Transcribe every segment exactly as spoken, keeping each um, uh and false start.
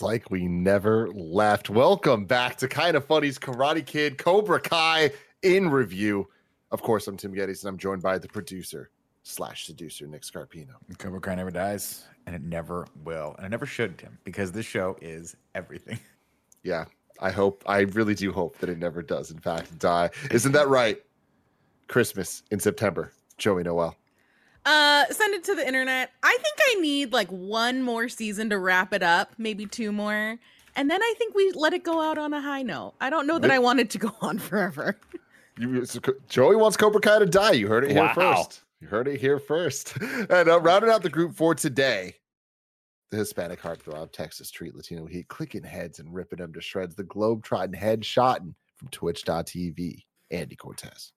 Like we never left. Welcome back to Kinda Funny's Karate Kid Cobra Kai in review. Of course, I'm Tim Geddes, and I'm joined by the producer slash seducer, Nick Scarpino. Cobra Kai never dies, and it never will. And it never should, Tim, because this show is everything. Yeah, I hope, I really do hope that it never does, in fact, die. Isn't that right? Christmas in September. Joey Noel. Uh, send it to the internet. I think I need like one more season to wrap it up, maybe two more. And then I think we let it go out on a high note. I don't know that it, I want it to go on forever. You, so Joey wants Cobra Kai to die. You heard it here wow. first. You heard it here first. And uh, rounding out the group for today, the Hispanic heartthrob, Texas treat, Latino heat, clicking heads and ripping them to shreds, the globe-trotting headshotting from twitch dot t v, Andy Cortez.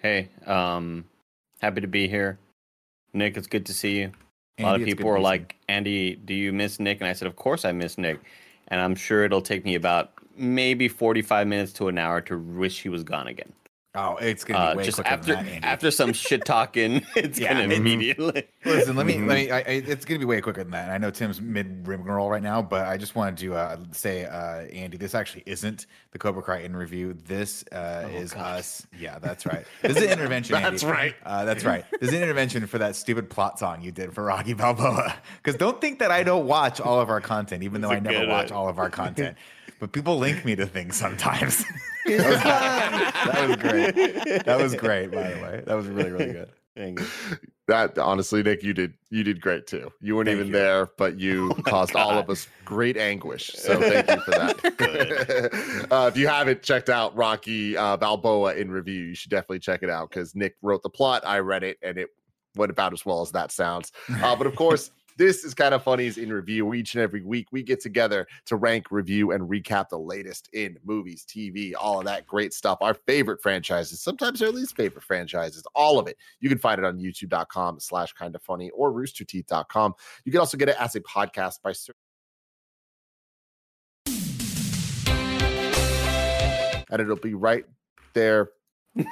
Hey, um... happy to be here. Nick, it's good to see you. A Andy, lot of people were like, Andy, do you miss Nick? And I said, of course I miss Nick. And I'm sure it'll take me about maybe forty-five minutes to an hour to wish he was gone again. Oh, it's going to be uh, way just quicker after, than that, Andy. After some shit talking, it's yeah, going to immediately. Listen, let me, let me, I, I, it's going to be way quicker than that. And I know Tim's mid-rim roll right now, but I just wanted to uh, say, uh, Andy, this actually isn't the Cobra Kai in review. This uh, oh, is gosh. us. Yeah, that's right. This is an intervention, Andy. That's right. Uh, that's right. This is an intervention for that stupid plot song you did for Rocky Balboa. Because don't think that I don't watch all of our content, even though I never watch all of our content. But people link me to things sometimes. That was great. That was great, by the way. That was really, really good. Thank you. That honestly, Nick, you did you did great too. You weren't thank even you. there, but you oh caused God. all of us great anguish. So thank you for that. Good. Uh, if you haven't checked out Rocky uh, Balboa in review, you should definitely check it out because Nick wrote the plot. I read it, and it went about as well as that sounds. Uh, but of course. This is Kinda Funny's in review. Each and every week, we get together to rank, review, and recap the latest in movies, T V, all of that great stuff. Our favorite franchises, sometimes our least favorite franchises, all of it. You can find it on youtube.com slash kinda funny or rooster teeth dot com. You can also get it as a podcast by searching. And it'll be right there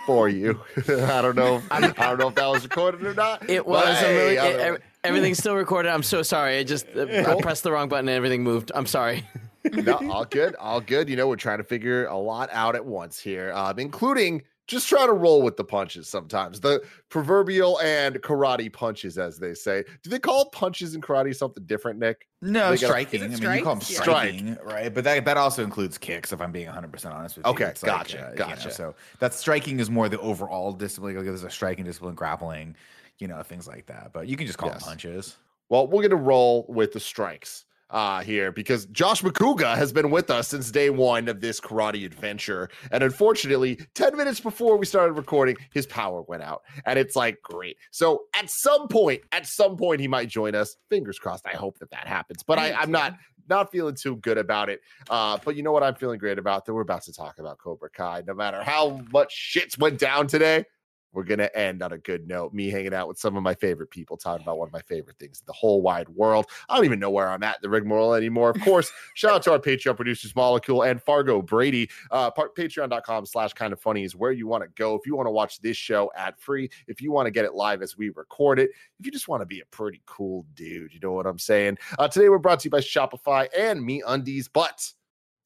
for you. I don't know. I don't know if that was recorded or not. It was. But, hey, really, it, everything's still recorded. I'm so sorry. I just uh, I pressed the wrong button and everything moved. I'm sorry. No, all good. All good. You know, we're trying to figure a lot out at once here, um, including just trying to roll with the punches sometimes. The proverbial and karate punches, as they say. Do they call punches in karate something different, Nick? No, striking. I mean, you call them striking, yeah. Right? But that, that also includes kicks, if I'm being one hundred percent honest with you. Okay, it's gotcha, like, uh, gotcha. You know, so that striking is more the overall discipline. Like, there's a striking discipline, grappling, you know, things like that. But you can just call yes. them punches. Well, we're going to roll with the strikes. Uh, here because Josh McCougar has been with us since day one of this karate adventure, and unfortunately ten minutes before we started recording his power went out, and it's like great. So at some point at some point he might join us. Fingers crossed. I hope that that happens, but I, I'm not not feeling too good about it. Uh, but you know what I'm feeling great about? That we're about to talk about Cobra Kai. No matter how much shits went down today, we're going to end on a good note. Me hanging out with some of my favorite people, talking about one of my favorite things in the whole wide world. I don't even know where I'm at in the rigmarole anymore. Of course, shout out to our Patreon producers, Molecule and Fargo Brady. Uh, Patreon.com slash Kinda Funny is where you want to go. If you want to watch this show ad free, if you want to get it live as we record it, if you just want to be a pretty cool dude, you know what I'm saying? Uh, today, we're brought to you by Shopify and Me Undies, but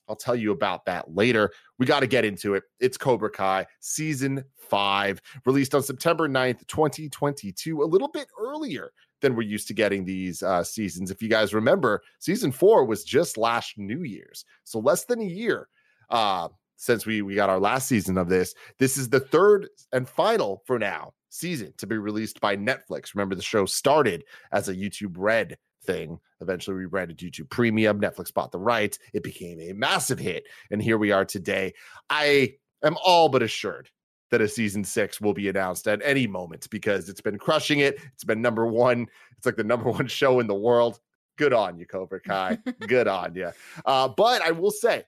I'll tell you about that later. We got to get into it. It's Cobra Kai season five, released on September ninth, twenty twenty-two, a little bit earlier than we're used to getting these uh, seasons. If you guys remember, season four was just last New Year's. So less than a year uh, since we, we got our last season of this. This is the third and final for now season to be released by Netflix. Remember, the show started as a YouTube Red thing, eventually rebranded YouTube Premium. Netflix bought the rights. It became a massive hit. And here we are today. I am all but assured that a season six will be announced at any moment because it's been crushing it. It's been number one. It's like the number one show in the world. Good on you, Cobra Kai. Good on you. Uh, but I will say,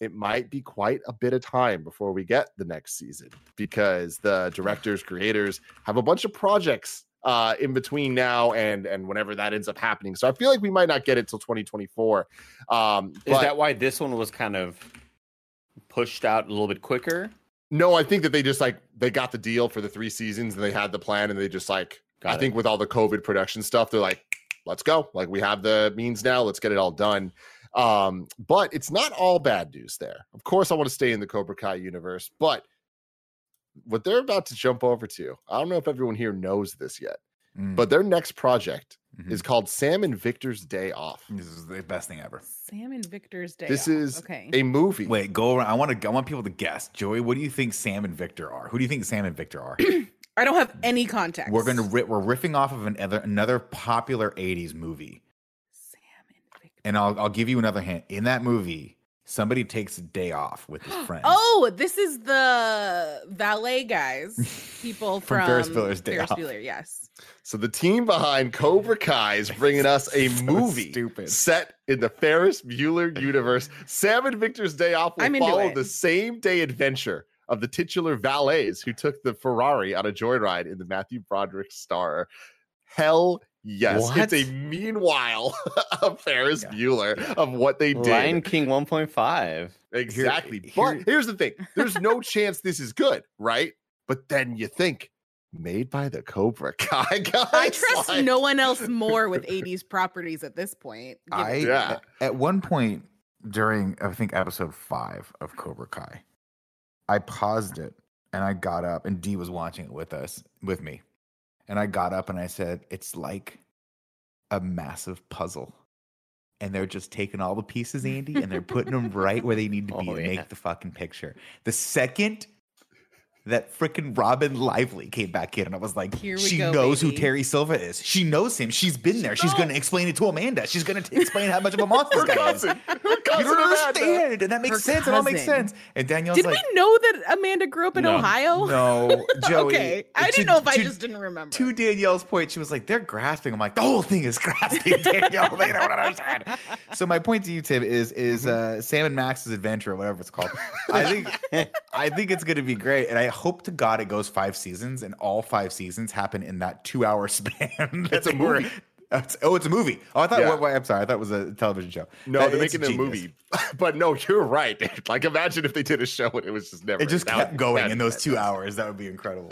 it might be quite a bit of time before we get the next season because the directors, creators have a bunch of projects uh, in between now and and whenever that ends up happening. So I feel like we might not get it till twenty twenty-four. Um, Is but, that why this one was kind of pushed out a little bit quicker? No, I think that they just like they got the deal for the three seasons and they had the plan and they just like got I it. think with all the COVID production stuff, they're like, let's go. Like we have the means now. Let's get it all done. Um, but it's not all bad news there. Of course, I want to stay in the Cobra Kai universe, but what they're about to jump over to, I don't know if everyone here knows this yet, mm. but their next project mm-hmm. is called Sam and Victor's Day Off. This is the best thing ever. Sam and Victor's Day this Off. This is okay. a movie. Wait, go around. I want to. I want people to guess. Joey, what do you think Sam and Victor are? Who do you think Sam and Victor are? I don't have any context. We're going to we're riffing off of another another popular eighties movie. And I'll I'll give you another hint. In that movie, somebody takes a day off with his friend. Oh, this is the valet guys, people from, from Ferris Bueller's Day Ferris Off. Bueller, yes. So the team behind Cobra Kai is bringing us a so movie stupid. set in the Ferris Bueller universe. Sam and Victor's Day Off will follow it. the same day adventure of the titular valets who took the Ferrari on a joyride in the Matthew Broderick star. Hell yes, what? It's a meanwhile of Ferris yeah. Bueller of what they did. Lion King one point five. Exactly. Here, but here. here's the thing. There's no chance this is good, right? But then you think, made by the Cobra Kai guys. I trust like... no one else more with eighties properties at this point. I, yeah. At one point during, I think, episode five of Cobra Kai, I paused it and I got up and Dee was watching it with us, with me. And I got up and I said, it's like a massive puzzle. And they're just taking all the pieces, Andy, and they're putting them right where they need to be oh, to yeah. make the fucking picture. The second that freaking Robin Lively came back in, and I was like, Here we she go, knows baby. who Terry Silva is. She knows him. She's been there. She's going to explain it to Amanda. She's going to explain how much of a monster this guy is. Her cousin, you don't understand. And that makes her sense. Cousin. It all makes sense. And Danielle's Did like. Did we know that Amanda grew up in no, Ohio? No, Joey. Okay. I to, didn't know if to, I just didn't remember. To Danielle's point, she was like, they're grasping. I'm like, the whole thing is grasping, Danielle. They don't understand. So my point to you, Tim, is is uh, Sam and Max's Adventure, or whatever it's called. I think I think it's going to be great. And I hope to God it goes five seasons, and all five seasons happen in that two-hour span. That's a movie. That's, oh, it's a movie. Oh, I thought. Yeah. Well, well, I'm sorry. I thought it was a television show. No, that, they're making a movie. But no, you're right. Like, imagine if they did a show and it was just never. It just kept would, going in those two hours. That would be incredible.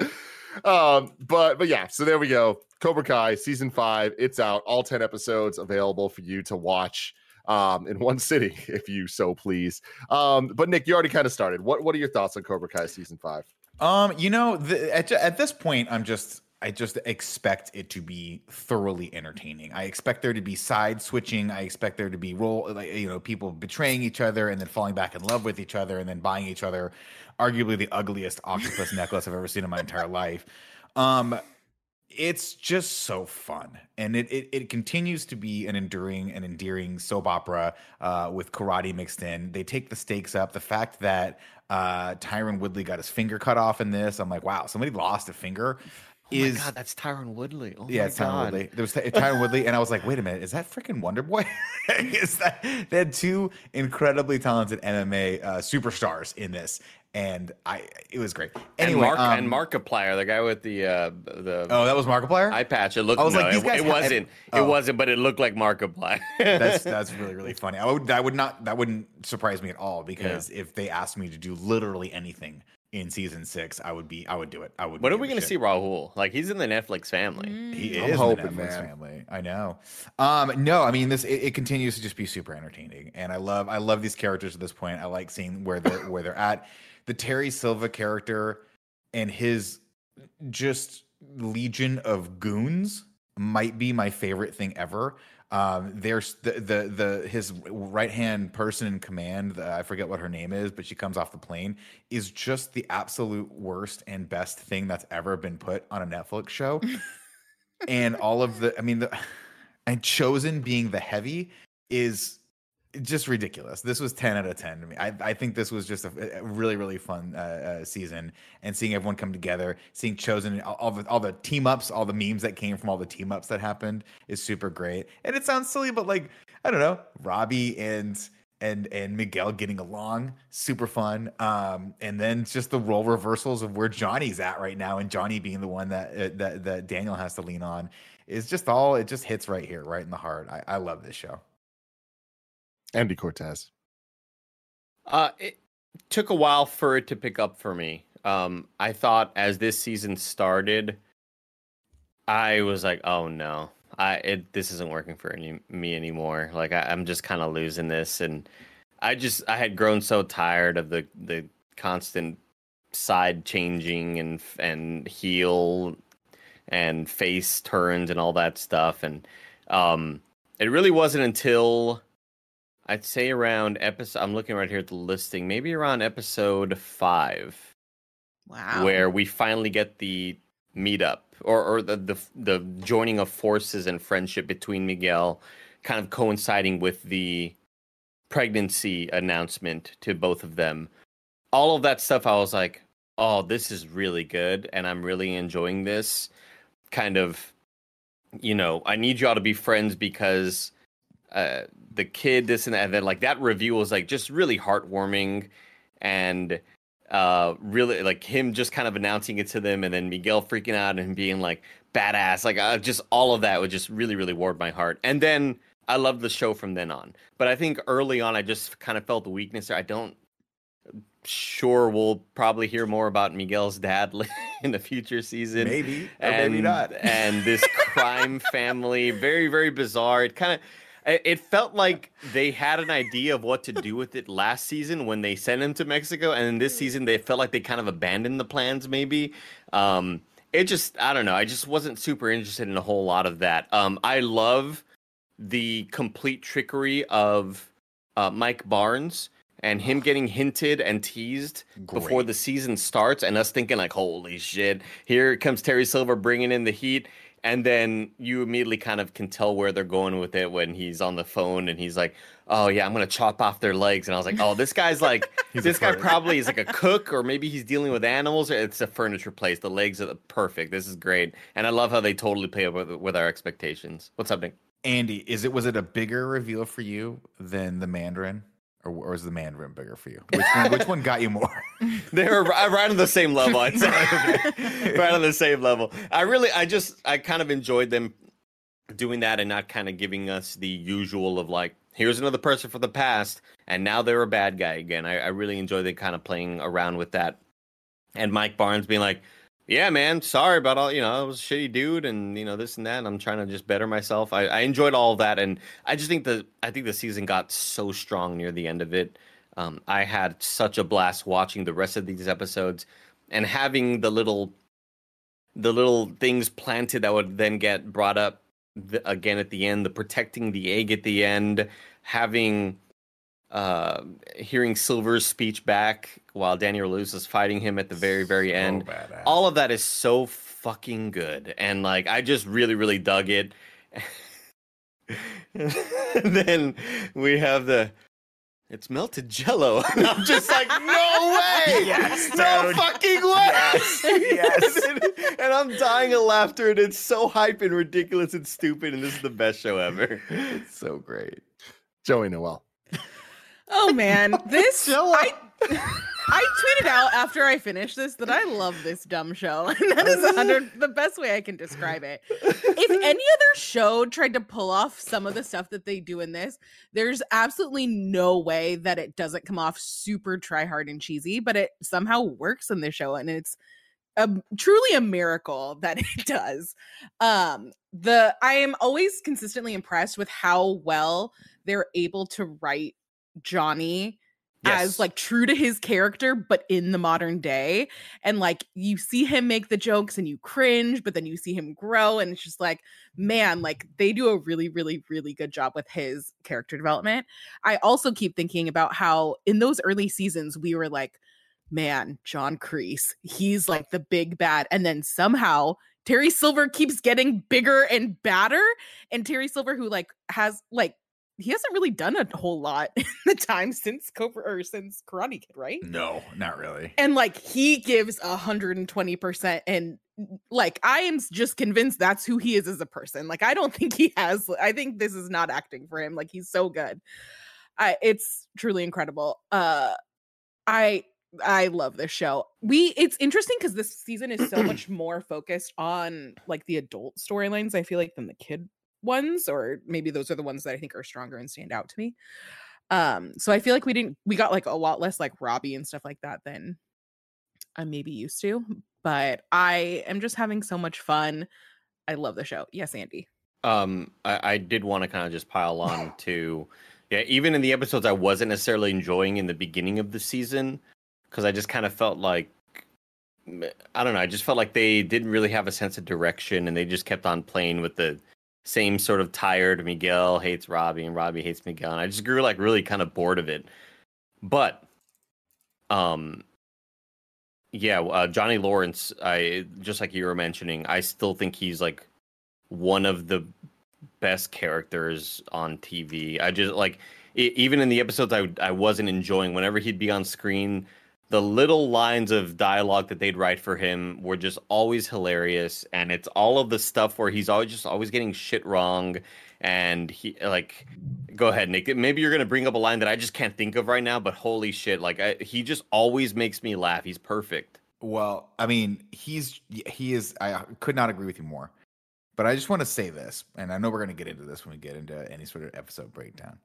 um, but but yeah. So there we go. Cobra Kai season five. It's out. All ten episodes available for you to watch. Um, in one sitting, if you so please. Um, but Nick, you already kind of started. What What are your thoughts on Cobra Kai season five? Um, you know, the, at at this point, I'm just I just expect it to be thoroughly entertaining. I expect there to be side switching. I expect there to be role, like, you know, people betraying each other and then falling back in love with each other and then buying each other. Arguably the ugliest octopus necklace I've ever seen in my entire life. Um, It's just so fun, and it, it it continues to be an enduring and endearing soap opera uh, with karate mixed in. They take the stakes up. The fact that uh, Tyron Woodley got his finger cut off in this, I'm like, wow, somebody lost a finger. Oh is, my God, that's Tyron Woodley. Oh yeah, my it's Tyron God. Woodley. There was Ty- Tyron Woodley, and I was like, wait a minute, is that freaking Wonder Boy? Is that they had two incredibly talented M M A uh, superstars in this. And I, it was great. Anyway, and, Mark, um, and Markiplier, the guy with the uh, the oh, that was Markiplier eye patch. It looked I was no, like these guys it, it wasn't, oh. it wasn't, but it looked like Markiplier. that's that's really really funny. I would I would not that wouldn't surprise me at all because yeah. if they asked me to do literally anything in season six, I would be I would do it. I would. When are we gonna shit. see Rahul? Like he's in the Netflix family. Mm. He is I'm hoping, in the Netflix man. family. I know. Um, no, I mean this. It, it continues to just be super entertaining, and I love I love these characters at this point. I like seeing where they're where they're at. The Terry Silva character and his just legion of goons might be my favorite thing ever. Um, there's the, the, the, his right hand person in command, the, I forget what her name is, but she comes off the plane, is just the absolute worst and best thing that's ever been put on a Netflix show. And all of the, I mean, the, and Chosen being the heavy is just ridiculous. This was ten out of ten to me. I, I think this was just a, a really, really fun uh, uh, season, and seeing everyone come together, seeing Chosen, all, all, the, all the team ups, all the memes that came from all the team ups that happened is super great. And it sounds silly, but like, I don't know, Robbie and and and Miguel getting along, super fun. Um, and then just the role reversals of where Johnny's at right now, and Johnny being the one that uh, that, that Daniel has to lean on, is just all, it just hits right here, right in the heart. I, I love this show. Andy Cortez. Uh, it took a while for it to pick up for me. Um, I thought as this season started, I was like, "Oh no, I it, this isn't working for any, me anymore." Like I, I'm just kind of losing this, and I just I had grown so tired of the the constant side changing and and heel and face turns and all that stuff, and um, it really wasn't until, I'd say around episode, I'm looking right here at the listing, maybe around episode five. Wow. Where we finally get the meetup or, or the, the the joining of forces and friendship between Miguel, kind of coinciding with the pregnancy announcement to both of them. All of that stuff, I was like, oh, this is really good, and I'm really enjoying this. Kind of, you know, I need y'all to be friends because... Uh, the kid, this and that, and then like that review was like just really heartwarming, and uh, really like him just kind of announcing it to them, and then Miguel freaking out and being like badass, like uh, just all of that would just really, really warmed my heart. And then I loved the show from then on. But I think early on, I just kind of felt the weakness there. I don't sure we'll probably hear more about Miguel's dad in the future season, maybe and, or maybe not. And this crime family, very, very bizarre. It kind of. It felt like they had an idea of what to do with it last season when they sent him to Mexico, and in this season they felt like they kind of abandoned the plans. Maybe um, it just—I don't know. I just wasn't super interested in a whole lot of that. Um, I love the complete trickery of uh, Mike Barnes and him getting hinted and teased Great. Before the season starts, and us thinking like, "Holy shit! Here comes Terry Silva bringing in the heat." And then you immediately kind of can tell where they're going with it when he's on the phone and he's like, oh, yeah, I'm going to chop off their legs. And I was like, oh, this guy's like, this guy probably is like a cook, or maybe he's dealing with animals. Or it's a furniture place. The legs are perfect. This is great. And I love how they totally play up with, with our expectations. What's up, Nick? Andy, is it was it a bigger reveal for you than the Mandarin? Or, or is the Mandarin bigger for you? Which one, which one got you more? They were right on the same level. I'd say. Right on the same level. I really, I just, I kind of enjoyed them doing that and not kind of giving us the usual of like, here's another person from the past, and now they're a bad guy again. I, I really enjoyed them kind of playing around with that. And Mike Barnes being like, yeah, man, sorry about all, you know, I was a shitty dude and, you know, this and that, and I'm trying to just better myself. I, I enjoyed all of that, and I just think the, I think the season got so strong near the end of it. Um, I had such a blast watching the rest of these episodes and having the little, the little things planted that would then get brought up the, again at the end, the protecting the egg at the end, having... Uh, hearing Silver's speech back while Daniel Lewis is fighting him at the very, very end. So all of that is so fucking good. And like, I just really, really dug it. Then we have the, it's melted Jell-O. And I'm just like, no way! Yes, no dude. Fucking way! Yes, yes. and, and I'm dying of laughter, and it's so hype and ridiculous and stupid, and this is the best show ever. It's so great. Joey Noel. Oh man, this I, I tweeted out after I finished this that I love this dumb show, and that is one hundred the best way I can describe it. If any other show tried to pull off some of the stuff that they do in this, there's absolutely no way that it doesn't come off super try hard and cheesy, but it somehow works in this show, and it's a, truly a miracle that it does. Um, the I am always consistently impressed with how well they're able to write Johnny yes. as like true to his character but in the modern day, and like you see him make the jokes and you cringe, but then you see him grow, and it's just like, man, like they do a really really really good job with his character development. I also keep thinking about how in those early seasons we were like, man, John Kreese, he's like the big bad, and then somehow Terry Silver keeps getting bigger and badder. And Terry Silver, who like has like, he hasn't really done a whole lot in the time since Cobra or since Karate Kid, right? No, not really. And like he gives one hundred twenty percent, and like I am just convinced that's who he is as a person. Like I don't think he has. I think this is not acting for him. Like he's so good. I, it's truly incredible. Uh, I I love this show. We it's interesting because this season is so much more focused on like the adult storylines, I feel like, than the kid ones, or maybe those are the ones that I think are stronger and stand out to me. Um, so I feel like we didn't we got like a lot less like Robbie and stuff like that than I maybe used to. But I am just having so much fun. I love the show. Yes, Andy. Um, I, I did want to kind of just pile on to yeah, even in the episodes I wasn't necessarily enjoying in the beginning of the season, because I just kind of felt like, I don't know, I just felt like they didn't really have a sense of direction, and they just kept on playing with the same sort of tired Miguel hates Robbie and Robbie hates Miguel, and I just grew like really kind of bored of it. But um yeah uh, Johnny Lawrence, I just like you were mentioning, I still think he's like one of the best characters on T V. I just like it, even in the episodes I I wasn't enjoying, whenever he'd be on screen, the little lines of dialogue that they'd write for him were just always hilarious. And it's all of the stuff where he's always just always getting shit wrong. And he like, go ahead, Nick, maybe you're going to bring up a line that I just can't think of right now, but holy shit. Like I, he just always makes me laugh. He's perfect. Well, I mean, he's, he is, I could not agree with you more, but I just want to say this. And I know we're going to get into this when we get into any sort of episode breakdown,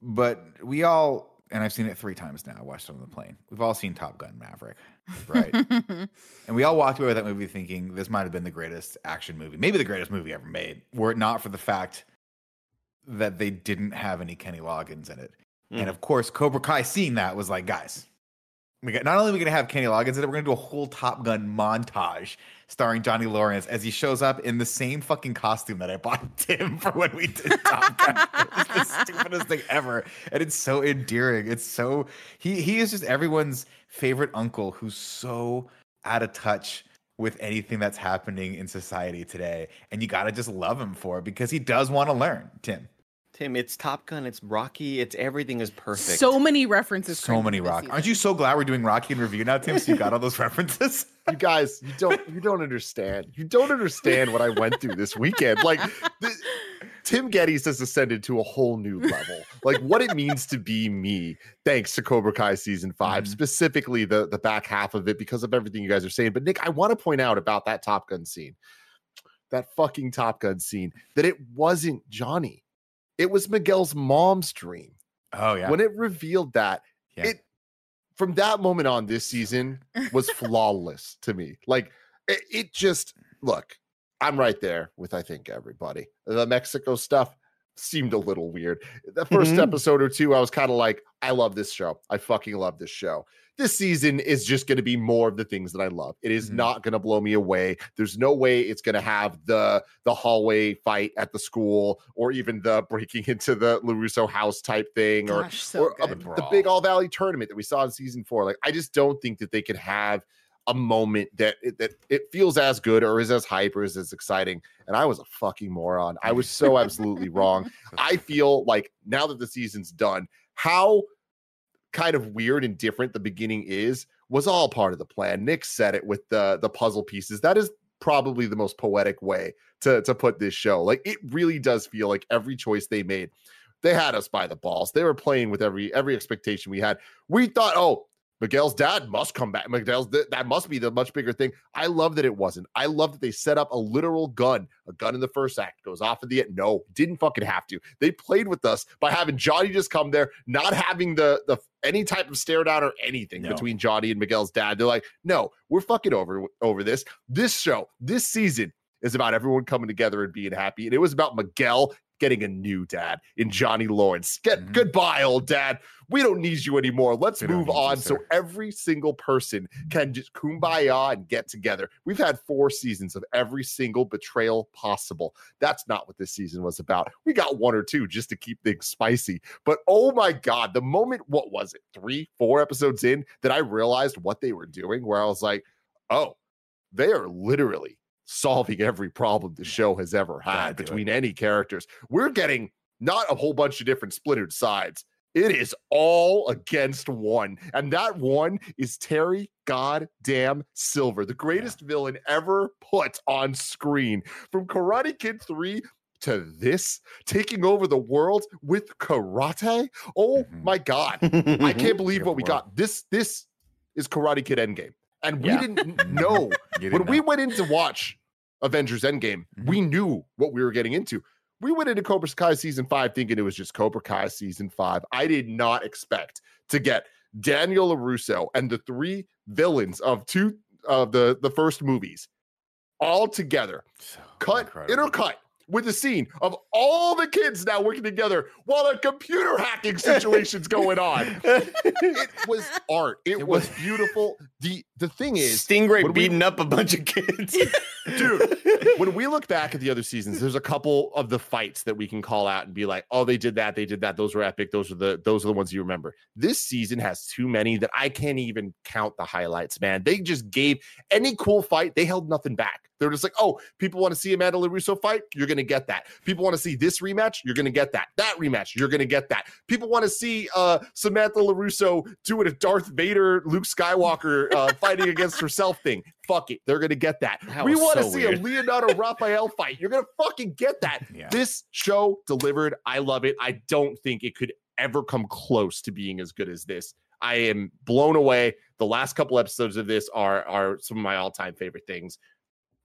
but we all, and I've seen it three times now. I watched it on the plane. We've all seen Top Gun Maverick, right? And we all walked away with that movie thinking this might have been the greatest action movie, maybe the greatest movie ever made, were it not for the fact that they didn't have any Kenny Loggins in it. Mm. And of course, Cobra Kai seeing that was like, guys, we got, not only are we going to have Kenny Loggins in it, we're going to do a whole Top Gun montage starring Johnny Lawrence as he shows up in the same fucking costume that I bought Tim for when we did Top Gun. It's the stupidest thing ever. And it's so endearing. It's so, he, he is just everyone's favorite uncle who's so out of touch with anything that's happening in society today. And you got to just love him for it because he does want to learn, Tim. Tim, it's Top Gun, it's Rocky, it's everything is perfect. So many references. So many Rocky. Aren't you so glad we're doing Rocky in review now, Tim? So you got all those references? You guys, you don't, you don't understand. You don't understand what I went through this weekend. Like, the, Tim Geddes has ascended to a whole new level. Like, what it means to be me, thanks to Cobra Kai season five, mm-hmm. specifically the the back half of it, because of everything you guys are saying. But Nick, I want to point out about that Top Gun scene, that fucking Top Gun scene, that it wasn't Johnny. It was Miguel's mom's dream. Oh, yeah. When it revealed that, yeah. it from that moment on, this season was flawless to me. Like, it, it just, look, I'm right there with, I think, everybody. The Mexico stuff seemed a little weird. The first mm-hmm. episode or two, I was kind of like, I love this show. I fucking love this show. This season is just going to be more of the things that I love. It is mm-hmm. not going to blow me away. There's no way it's going to have the the hallway fight at the school, or even the breaking into the LaRusso house type thing, Gosh, or, so or a, the big All Valley tournament that we saw in season four. Like, I just don't think that they could have a moment that it, that it feels as good or is as hype or is as exciting. And I was a fucking moron. I was so absolutely wrong. I feel like now that the season's done, how kind of weird and different the beginning is was all part of the plan. Nick said it with the, the puzzle pieces. That is probably the most poetic way to, to put this show. Like, it really does feel like every choice they made, they had us by the balls. They were playing with every, every expectation we had. We thought, oh, Miguel's dad must come back. Miguel's th- that must be the much bigger thing. I love that it wasn't. I love that they set up a literal gun. A gun in the first act goes off at the end. No, didn't fucking have to. They played with us by having Johnny just come there, not having the the any type of stare down or anything no. between Johnny and Miguel's dad. They're like, no, we're fucking over over this. This show, this season is about everyone coming together and being happy. And it was about Miguel getting a new dad in Johnny Lawrence. Get mm-hmm. goodbye, old dad. We don't need you anymore. Let's we move on you, so every single person can just kumbaya and get together. We've had four seasons of every single betrayal possible. That's not what this season was about. We got one or two just to keep things spicy. But oh my God, the moment, what was it, three, four episodes in, that I realized what they were doing, where I was like, oh, they are literally solving every problem the show has ever had between it. any characters. We're getting not a whole bunch of different splintered sides. It is all against one. And that one is Terry goddamn Silver, the greatest yeah. villain ever put on screen. From Karate Kid three to this, taking over the world with karate. Oh mm-hmm. my God. I can't believe Good what we world. got. This, this is Karate Kid Endgame. And we yeah. didn't know didn't when know. we went in to watch Avengers Endgame, mm-hmm. we knew what we were getting into. We went into Cobra Kai season five thinking it was just Cobra Kai season five. I did not expect to get Daniel LaRusso and the three villains of two of the, the first movies all together, so cut, incredible. intercut with the scene of all the kids now working together while a computer hacking situation's going on. It was art. It, it was, was beautiful. The the thing is, Stingray beating we, up a bunch of kids. Dude, when we look back at the other seasons, there's a couple of the fights that we can call out and be like, oh, they did that, they did that. Those were epic. Those are the those are the ones you remember. This season has too many that I can't even count the highlights, man. They just gave any cool fight, they held nothing back. They're just like, oh, people want to see Amanda LaRusso fight? You're going to get that. People want to see this rematch? You're going to get that. That rematch? You're going to get that. People want to see uh, Samantha LaRusso doing a Darth Vader, Luke Skywalker uh, fighting against herself thing. Fuck it. They're going to get that. that we want to so see weird. a Leonardo Raphael fight. You're going to fucking get that. Yeah. This show delivered. I love it. I don't think it could ever come close to being as good as this. I am blown away. The last couple episodes of this are, are some of my all-time favorite things.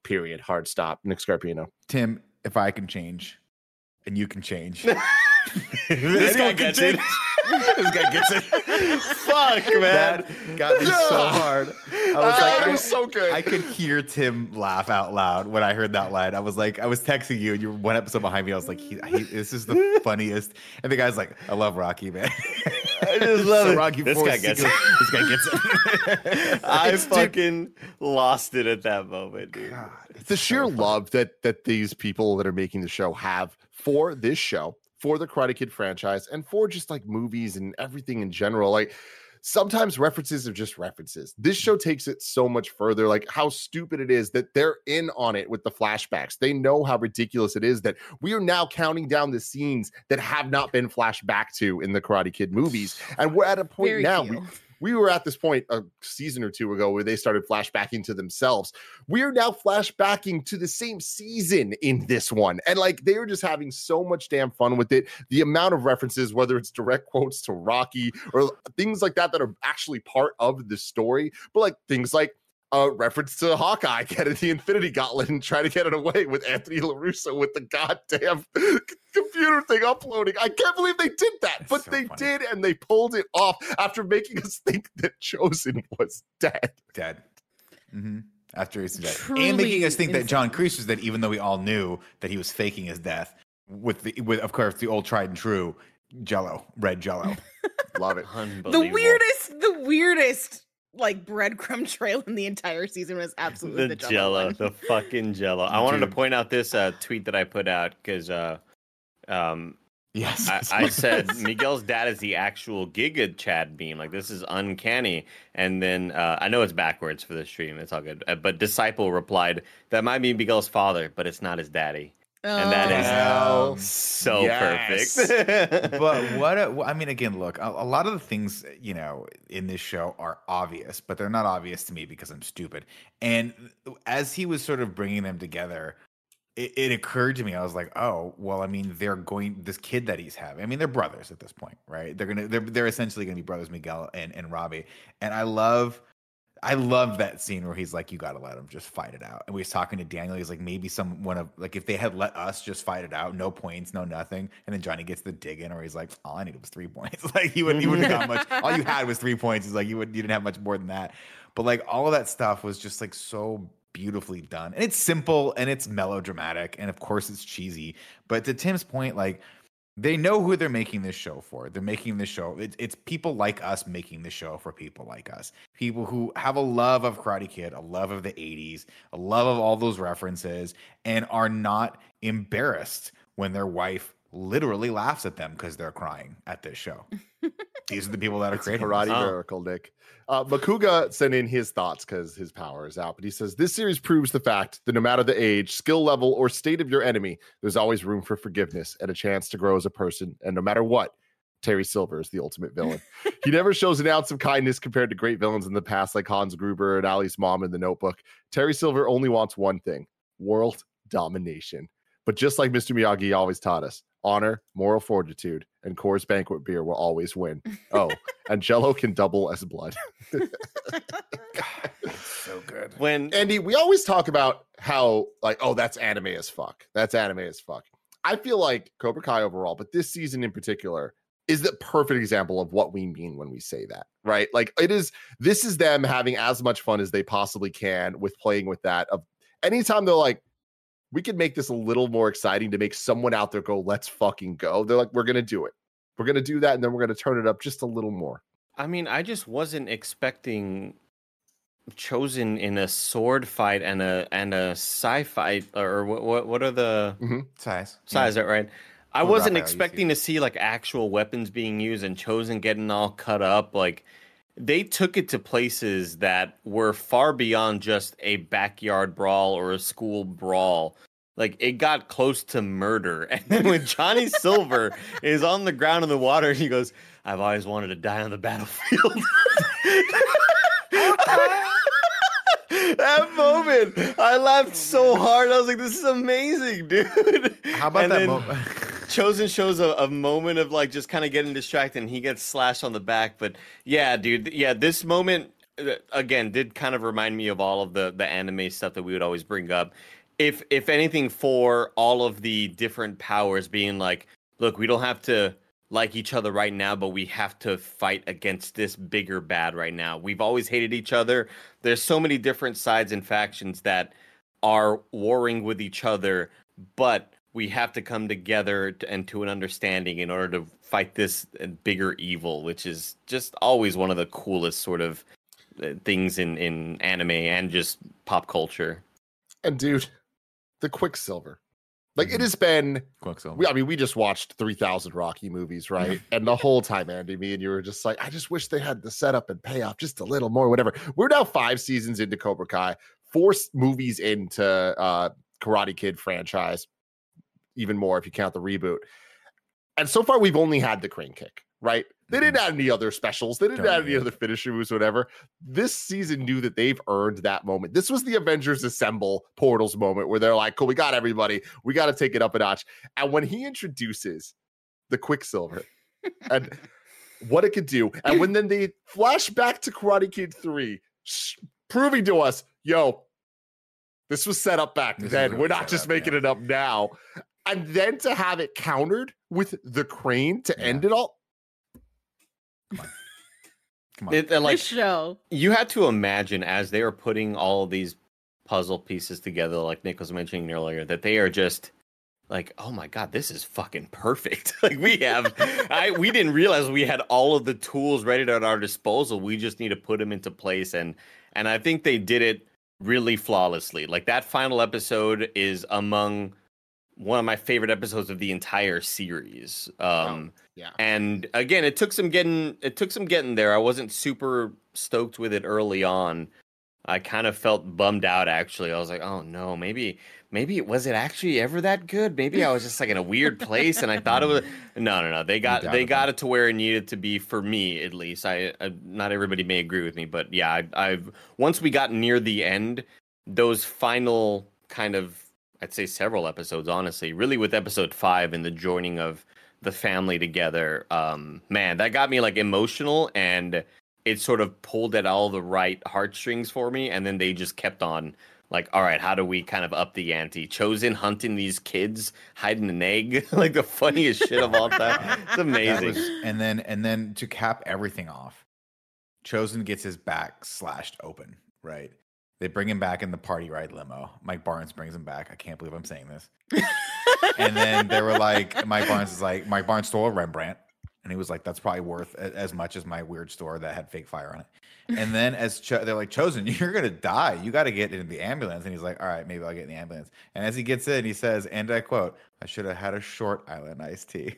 Period. Hard stop. Nick Scarpino. Tim, if I can change, and you can change. this guy gets it. This guy gets it. Fuck, man. That got me yeah. so hard. I was uh, like, it was I, so good. I could hear Tim laugh out loud when I heard that line. I was like, I was texting you, and you were one episode behind me. I was like, he, he, this is the funniest. And the guy's like, I love Rocky, man. I just love so it. Rocky this, guy gets it. this guy gets it. I it's fucking dude. lost it at that moment, dude. God, it's the so sheer fun. love that that these people that are making the show have for this show, for the Karate Kid franchise, and for just like movies and everything in general. Like sometimes references are just references. This show takes it so much further. Like how stupid it is that they're in on it with the flashbacks. They know how ridiculous it is that we are now counting down the scenes that have not been flashed back to in the Karate Kid movies. And we're at a point Very now. We, we were at this point a season or two ago where they started flashbacking to themselves. We are now flashbacking to the same season in this one. And like they were just having so much damn fun with it. The amount of references, whether it's direct quotes to Rocky or things like that, that are actually part of the story, but like things like a reference to Hawkeye getting the Infinity Gauntlet and trying to get it away with Anthony LaRusso with the goddamn computer thing uploading. I can't believe they did that, That's but so they funny. did, and they pulled it off after making us think that Chosen was dead. Dead. Mm-hmm. After his death. Truly and making us think insane. that John Kreese was dead, even though we all knew that he was faking his death with, the, with of course, the old tried and true Jell-O, red Jell-O. Love it. Unbelievable. The weirdest, the weirdest. like breadcrumb trail in the entire season was absolutely the, the Jell-O, one. the fucking Jell-O. I Dude. wanted to point out this uh, tweet that I put out because, uh, um, yes, I, I said Miguel's dad is the actual Giga Chad beam. Like this is uncanny. And then uh, I know it's backwards for the stream. It's all good. But Disciple replied that might be Miguel's father, but it's not his daddy. Oh. And that is oh. so yes. perfect. But what, a, I mean, again, look, a, a lot of the things, you know, in this show are obvious, but they're not obvious to me because I'm stupid. And as he was sort of bringing them together, it, it occurred to me, I was like, oh, well, I mean, they're going, this kid that he's having, I mean, they're brothers at this point, right? They're going to, they're, they're essentially going to be brothers, Miguel and, and Robbie. And I love I love that scene where he's like, you got to let him just fight it out. And we was talking to Daniel. He's like, maybe some one of like, if they had let us just fight it out, no points, no nothing. And then Johnny gets the dig in, or he's like, all I needed was three points. Like you wouldn't, you wouldn't have got much. All you had was three points. He's like, you wouldn't, you didn't have much more than that. But like all of that stuff was just like so beautifully done. And it's simple and it's melodramatic. And of course it's cheesy, but to Tim's point, like, they know who they're making this show for. They're making this show. It, it's people like us making the show for people like us. People who have a love of Karate Kid, a love of the eighties, a love of all those references, and are not embarrassed when their wife literally laughs at them because they're crying at this show. These are the people that are creating Karate oh. Miracle, Nick. Uh, McCougar sent in his thoughts because his power is out, but he says, this series proves the fact that no matter the age, skill level, or state of your enemy, there's always room for forgiveness and a chance to grow as a person. And no matter what, Terry Silver is the ultimate villain. He never shows an ounce of kindness compared to great villains in the past, like Hans Gruber and Ali's mom in The Notebook. Terry Silver only wants one thing, world domination. But just like Mister Miyagi always taught us, honor, moral fortitude, and Coors Banquet beer will always win. Oh, and Jell-O can double as blood. So good. When Andy, we always talk about how, like, oh, that's anime as fuck. That's anime as fuck. I feel like Cobra Kai overall, but this season in particular, is the perfect example of what we mean when we say that, right? Like, it is, this is them having as much fun as they possibly can with playing with that. Of anytime they're like, we could make this a little more exciting to make someone out there go, let's fucking go. They're like, we're going to do it. We're going to do that. And then we're going to turn it up just a little more. I mean, I just wasn't expecting Chosen in a sword fight and a, and a sci-fi, or what, what, what are the mm-hmm. size, size yeah. right? I Who wasn't expecting to see like actual weapons being used and Chosen getting all cut up. Like, they took it to places that were far beyond just a backyard brawl or a school brawl. Like, it got close to murder. And then when Johnny Silver is on the ground in the water, he goes, I've always wanted to die on the battlefield. That moment, I laughed so hard. I was like, this is amazing, dude. How about and that moment? Chosen shows a, a moment of like just kind of getting distracted and he gets slashed on the back. But yeah, dude, yeah, this moment again did kind of remind me of all of the the anime stuff that we would always bring up, if if anything, for all of the different powers being like, look, we don't have to like each other right now, but we have to fight against this bigger bad right now. We've always hated each other. There's so many different sides and factions that are warring with each other, but we have to come together to, and to an understanding in order to fight this bigger evil, which is just always one of the coolest sort of things in, in anime and just pop culture. And dude, the Quicksilver. Like, mm-hmm. it has been Quicksilver. We, I mean, we just watched three thousand Rocky movies, right? And the whole time, Andy, me and you were just like, I just wish they had the setup and payoff just a little more, whatever. We're now five seasons into Cobra Kai, four movies into uh, Karate Kid franchise. Even more if you count the reboot. And so far, we've only had the crane kick, right? They didn't add any other specials. They didn't Don't add any it. other finisher moves, whatever. This season knew that they've earned that moment. This was the Avengers Assemble Portals moment where they're like, cool, we got everybody. We got to take it up a notch. And when he introduces the Quicksilver and what it could do, and when then they flash back to Karate Kid three, sh- proving to us, yo, this was set up back this then. We're not just up, making yeah. it up now. And then to have it countered with the crane to yeah. end it all. Come on. Come on. It, like, this show. You had to imagine as they are putting all of these puzzle pieces together, like Nick was mentioning earlier, that they are just like, oh my God, this is fucking perfect. Like, we have, I we didn't realize we had all of the tools ready at our disposal. We just need to put them into place. And, and I think they did it really flawlessly. Like, that final episode is among one of my favorite episodes of the entire series. Um, oh, yeah. And again, it took some getting, it took some getting there. I wasn't super stoked with it early on. I kind of felt bummed out, actually. I was like, oh no, maybe, maybe it was it actually ever that good? Maybe I was just like in a weird place and I thought it was, no, no, no. They got, they got it to where it needed to be for me, at least. I, I not everybody may agree with me, but yeah, I, I've, once we got near the end, those final kind of, I'd say several episodes, honestly, really with episode five and the joining of the family together. Um, man, that got me like emotional and it sort of pulled at all the right heartstrings for me. And then they just kept on like, all right, how do we kind of up the ante? Chosen hunting these kids, hiding an egg, like the funniest shit of all time. It's amazing. Was, and then, and then to cap everything off, Chosen gets his back slashed open, right? They bring him back in the party ride limo. Mike Barnes brings him back. I can't believe I'm saying this. And then they were like, Mike Barnes is like, Mike Barnes stole a Rembrandt. And he was like, that's probably worth as much as my weird store that had fake fire on it. And then as Cho- they're like, Chosen, you're going to die. You got to get in the ambulance. And he's like, all right, maybe I'll get in the ambulance. And as he gets in, he says, and I quote, I should have had a short island iced tea.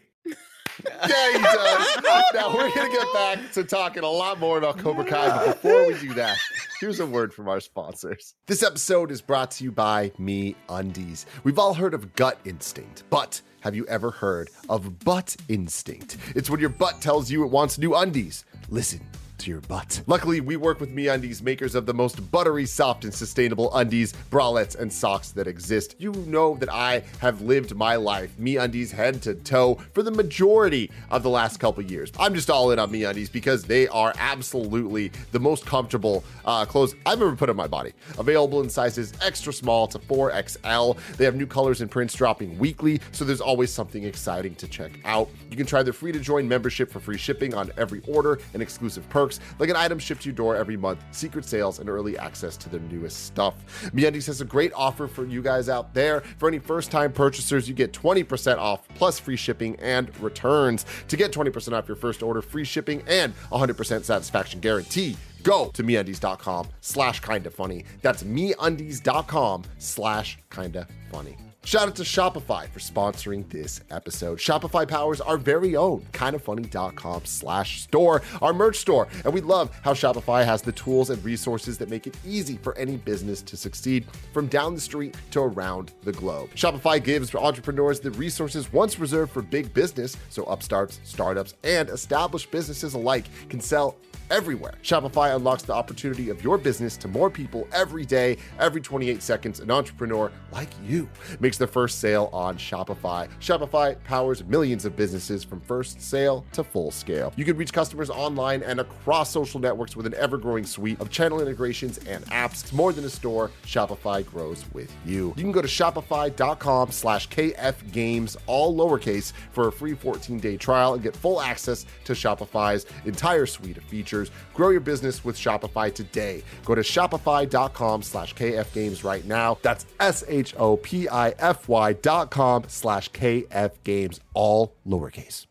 Yeah, he does. Now, we're going to get back to talking a lot more about Cobra Kai, but before we do that, here's a word from our sponsors. This episode is brought to you by Me Undies. We've all heard of gut instinct, but have you ever heard of butt instinct? It's when your butt tells you it wants new undies. Listen to your butt. Luckily, we work with Me Undies, makers of the most buttery, soft, and sustainable undies, bralettes, and socks that exist. You know that I have lived my life Me Undies head to toe for the majority of the last couple years. I'm just all in on Me Undies because they are absolutely the most comfortable uh, clothes I've ever put on my body. Available in sizes extra small to four X L. They have new colors and prints dropping weekly, so there's always something exciting to check out. You can try their free-to-join membership for free shipping on every order and exclusive perks, like an item shipped to your door every month, secret sales, and early access to their newest stuff. MeUndies has a great offer for you guys out there. For any first-time purchasers, you get twenty percent off, plus free shipping and returns. To get twenty percent off your first order, free shipping, and one hundred percent satisfaction guarantee, go to MeUndies.com slash Kinda Funny. That's MeUndies.com slash Kinda Funny. Shout out to Shopify for sponsoring this episode. Shopify powers our very own kindafunny.com slash store, our merch store. And we love how Shopify has the tools and resources that make it easy for any business to succeed from down the street to around the globe. Shopify gives entrepreneurs the resources once reserved for big business, so upstarts, startups, and established businesses alike can sell everywhere. Shopify unlocks the opportunity of your business to more people every day, every twenty-eight seconds. An entrepreneur like you makes their first sale on Shopify. Shopify powers millions of businesses from first sale to full scale. You can reach customers online and across social networks with an ever-growing suite of channel integrations and apps. It's more than a store. Shopify grows with you. You can go to shopify.com slash kfgames, all lowercase, for a free fourteen day trial and get full access to Shopify's entire suite of features. Grow your business with Shopify today. Go to shopify.com slash kfgames right now. That's S-H-O-P-I-F-Y dot com slash kfgames, all lowercase.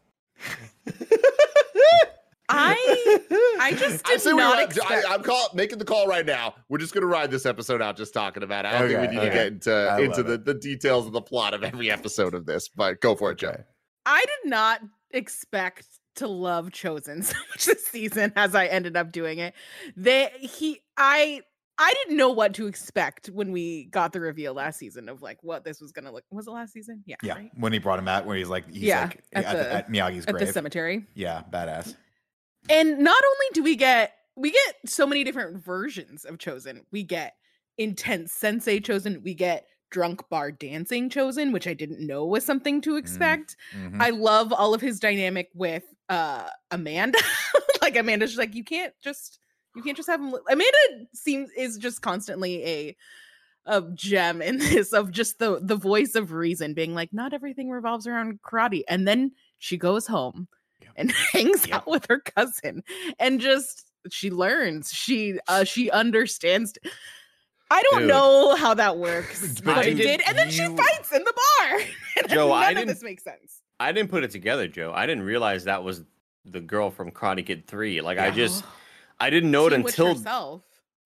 I I just did I not. We, expect- I, I'm call, making the call right now. We're just going to ride this episode out just talking about it. I don't okay, think we need okay. to get into, into the, the details of the plot of every episode of this, but go for it, Joe. I did not expect to love Chosen so much this season as I ended up doing it. They he I I didn't know what to expect when we got the reveal last season of like what this was gonna look. Was it last season? Yeah. Yeah. Right? When he brought him out, where he's like he's yeah, like at, at, the, at Miyagi's grave at the cemetery. Yeah, badass. And not only do we get we get so many different versions of Chosen. We get intense sensei Chosen. We get drunk bar dancing Chosen, which I didn't know was something to expect. Mm-hmm. I love all of his dynamic with uh Amanda. Like Amanda's just like, you can't just you can't just have him li-. Amanda seems is just constantly a a gem in this, of just the the voice of reason being like, not everything revolves around karate. And then she goes home yep. and hangs yep. out with her cousin and just she learns she uh she understands. I don't dude. know how that works, but I did. And then you... she fights in the bar. And Joe, none I didn't, of this makes sense. I didn't put it together, Joe. I didn't realize that was the girl from Karate Kid three. Like, no. I just, I didn't know she it until,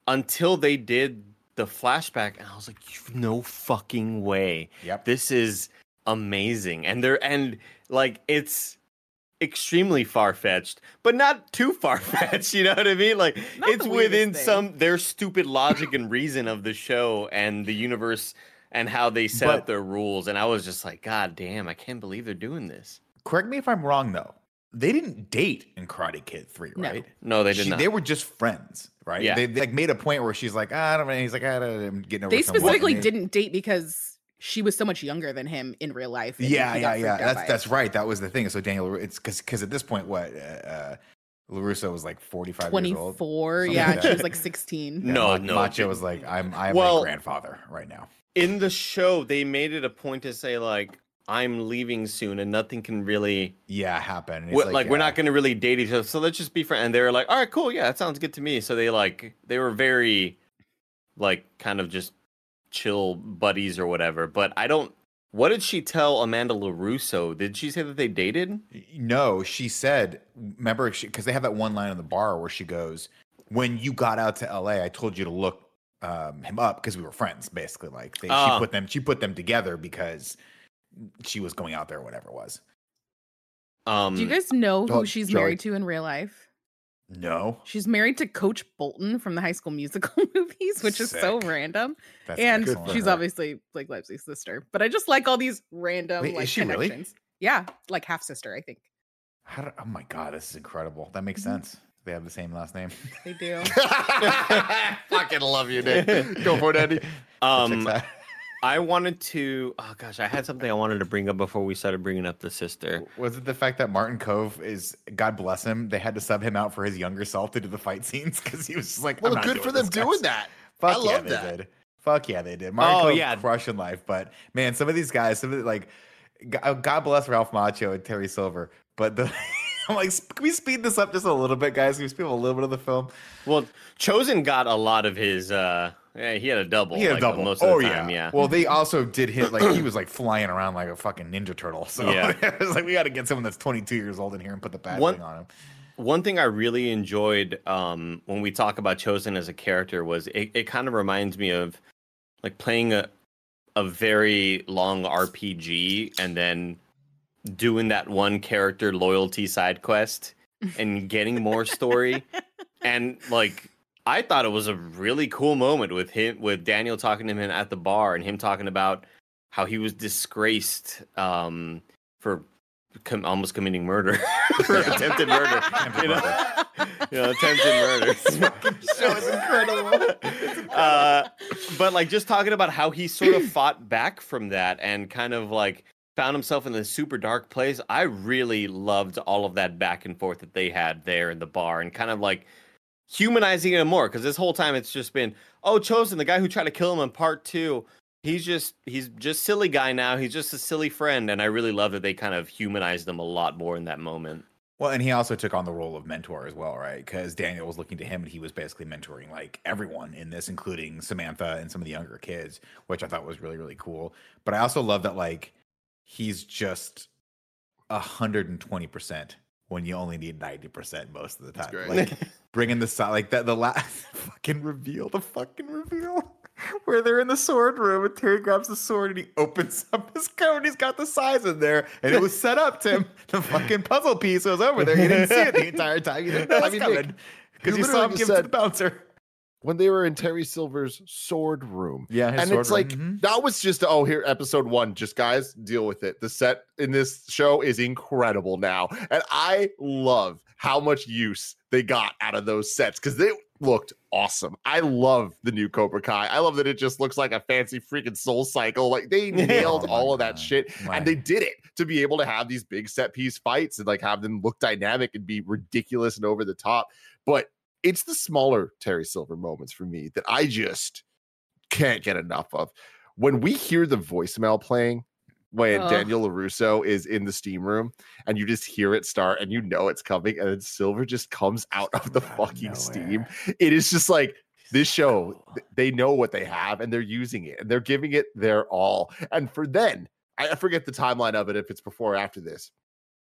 until they did the flashback. And I was like, no fucking way. Yep. This is amazing. And they're, and like, it's extremely far-fetched, but not too far-fetched, you know what I mean? Like, not it's within thing. some their stupid logic and reason of the show and the universe and how they set but, up their rules. And I was just like, god damn, I can't believe they're doing this. Correct me if I'm wrong, though, they didn't date in Karate Kid three, right? No, no they did she, not. They were just friends, right? Yeah. They, they like made a point where she's like, ah, I don't know. He's like, I don't get no. They specifically somewhere. didn't date because she was so much younger than him in real life. Yeah, yeah, yeah. That's that's right. That was the thing. So Daniel, it's because because at this point, what uh, uh, LaRusso was like forty-five years old. twenty-four, yeah. Like she was like sixteen. Yeah, no, Ma- no. Macho was like, I'm I'm well, my grandfather right now. In the show, they made it a point to say like, I'm leaving soon, and nothing can really yeah happen. It's like, like yeah. we're not going to really date each other, so let's just be friends. And they were like, all right, cool, yeah, that sounds good to me. So they like they were very like kind of just chill buddies or whatever. But I don't what did she tell Amanda LaRusso? Did she say that they dated? No, she said, remember, because they have that one line in the bar where she goes, when you got out to L A, I told you to look um him up because we were friends, basically. Like they, uh, she put them she put them together because she was going out there or whatever it was. Um, Do you guys know who oh, she's Joey. married to in real life? No. She's married to Coach Bolton from the High School Musical movies, which Sick. is so random. That's and she's obviously Blake Lively's sister. But I just like all these random Wait, like is she connections. Really? Yeah, like half sister, I think. How do, oh my god, this is incredible. That makes mm-hmm. sense. They have the same last name. They do. Fucking love you, Nick. Go for it, Andy. Um, I wanted to. Oh gosh, I had something I wanted to bring up before we started bringing up the sister. Was it the fact that Martin Cove is, God bless him, they had to sub him out for his younger self to do the fight scenes because he was just like, well, I'm not good for them doing that. Fuck I yeah, love they that. Did. Fuck yeah, they did. Martin oh, Cove yeah. crushing life, but man, some of these guys, some of the, like, God bless Ralph Macchio and Terry Silver, but the. I'm like, can we speed this up just a little bit, guys? Can we speed up a little bit of the film? Well, Chosen got a lot of his. Uh, yeah, he had a double. He had like, a double. Most of oh, the time, yeah. yeah. Well, they also did hit like he was like flying around like a fucking Ninja Turtle. So yeah. it was like we got to get someone that's twenty-two years old in here and put the bad one, thing on him. One thing I really enjoyed um, when we talk about Chosen as a character was it, it kind of reminds me of like playing a a very long R P G and then. Doing that one character loyalty side quest and getting more story. And like, I thought it was a really cool moment with him, with Daniel talking to him at the bar and him talking about how he was disgraced um, for com- almost committing murder, for attempted murder, you know, you know, attempted murder. This fucking show is incredible. Uh, but like just talking about how he sort of fought back from that and kind of like, found himself in this super dark place. I really loved all of that back and forth that they had there in the bar and kind of like humanizing it more. Cause this whole time it's just been, oh, Chosen, the guy who tried to kill him in part two. He's just, he's just silly guy now. He's just a silly friend. And I really love that they kind of humanized him a lot more in that moment. Well, and he also took on the role of mentor as well, right? Because Daniel was looking to him, and he was basically mentoring, like, everyone in this, including Samantha and some of the younger kids, which I thought was really, really cool. But I also love that, like, he's just one hundred twenty percent when you only need ninety percent most of the time. Like bringing the side, like that, the last fucking reveal, the fucking reveal where they're in the sword room and Terry grabs the sword and he opens up his coat and he's got the size in there. And it was set up, Tim. The fucking puzzle piece was over there. You didn't see it the entire time. You didn't know it was coming because you saw him give it to the bouncer. When they were in Terry Silver's sword room. Yeah. And it's like, mm-hmm. that was just, oh, here, episode one. Just guys, deal with it. The set in this show is incredible now. And I love how much use they got out of those sets because they looked awesome. I love the new Cobra Kai. I love that it just looks like a fancy freaking Soul Cycle. Like they nailed oh all God. of that shit. Right. And they did it to be able to have these big set piece fights and like have them look dynamic and be ridiculous and over the top. But it's the smaller Terry Silver moments for me that I just can't get enough of. When we hear the voicemail playing when oh. Daniel LaRusso is in the steam room and you just hear it start and you know it's coming and then Silver just comes out of the out fucking of steam. It is just like this show, they know what they have and they're using it and they're giving it their all. And for then, I forget the timeline of it, if it's before or after this,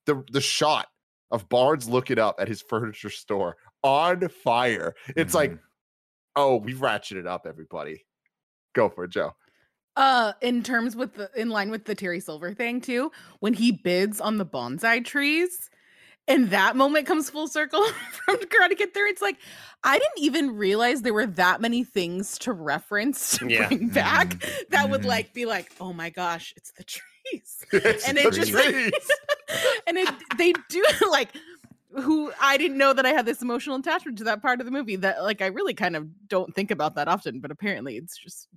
the, the shot of Barnes looking up at his furniture store on fire. It's mm-hmm. like, oh, we've ratcheted up, everybody. Go for it, Joe. Uh, in terms with the in line with the Terry Silver thing too, when he bids on the bonsai trees, and that moment comes full circle from Karate Kid three. It's like I didn't even realize there were that many things to reference to yeah. bring back mm-hmm. that mm-hmm. would like be like, oh my gosh, it's the trees, it's and the it trees. just like, and it they do like. Who I didn't know that I had this emotional attachment to that part of the movie that like I really kind of don't think about that often, but apparently it's just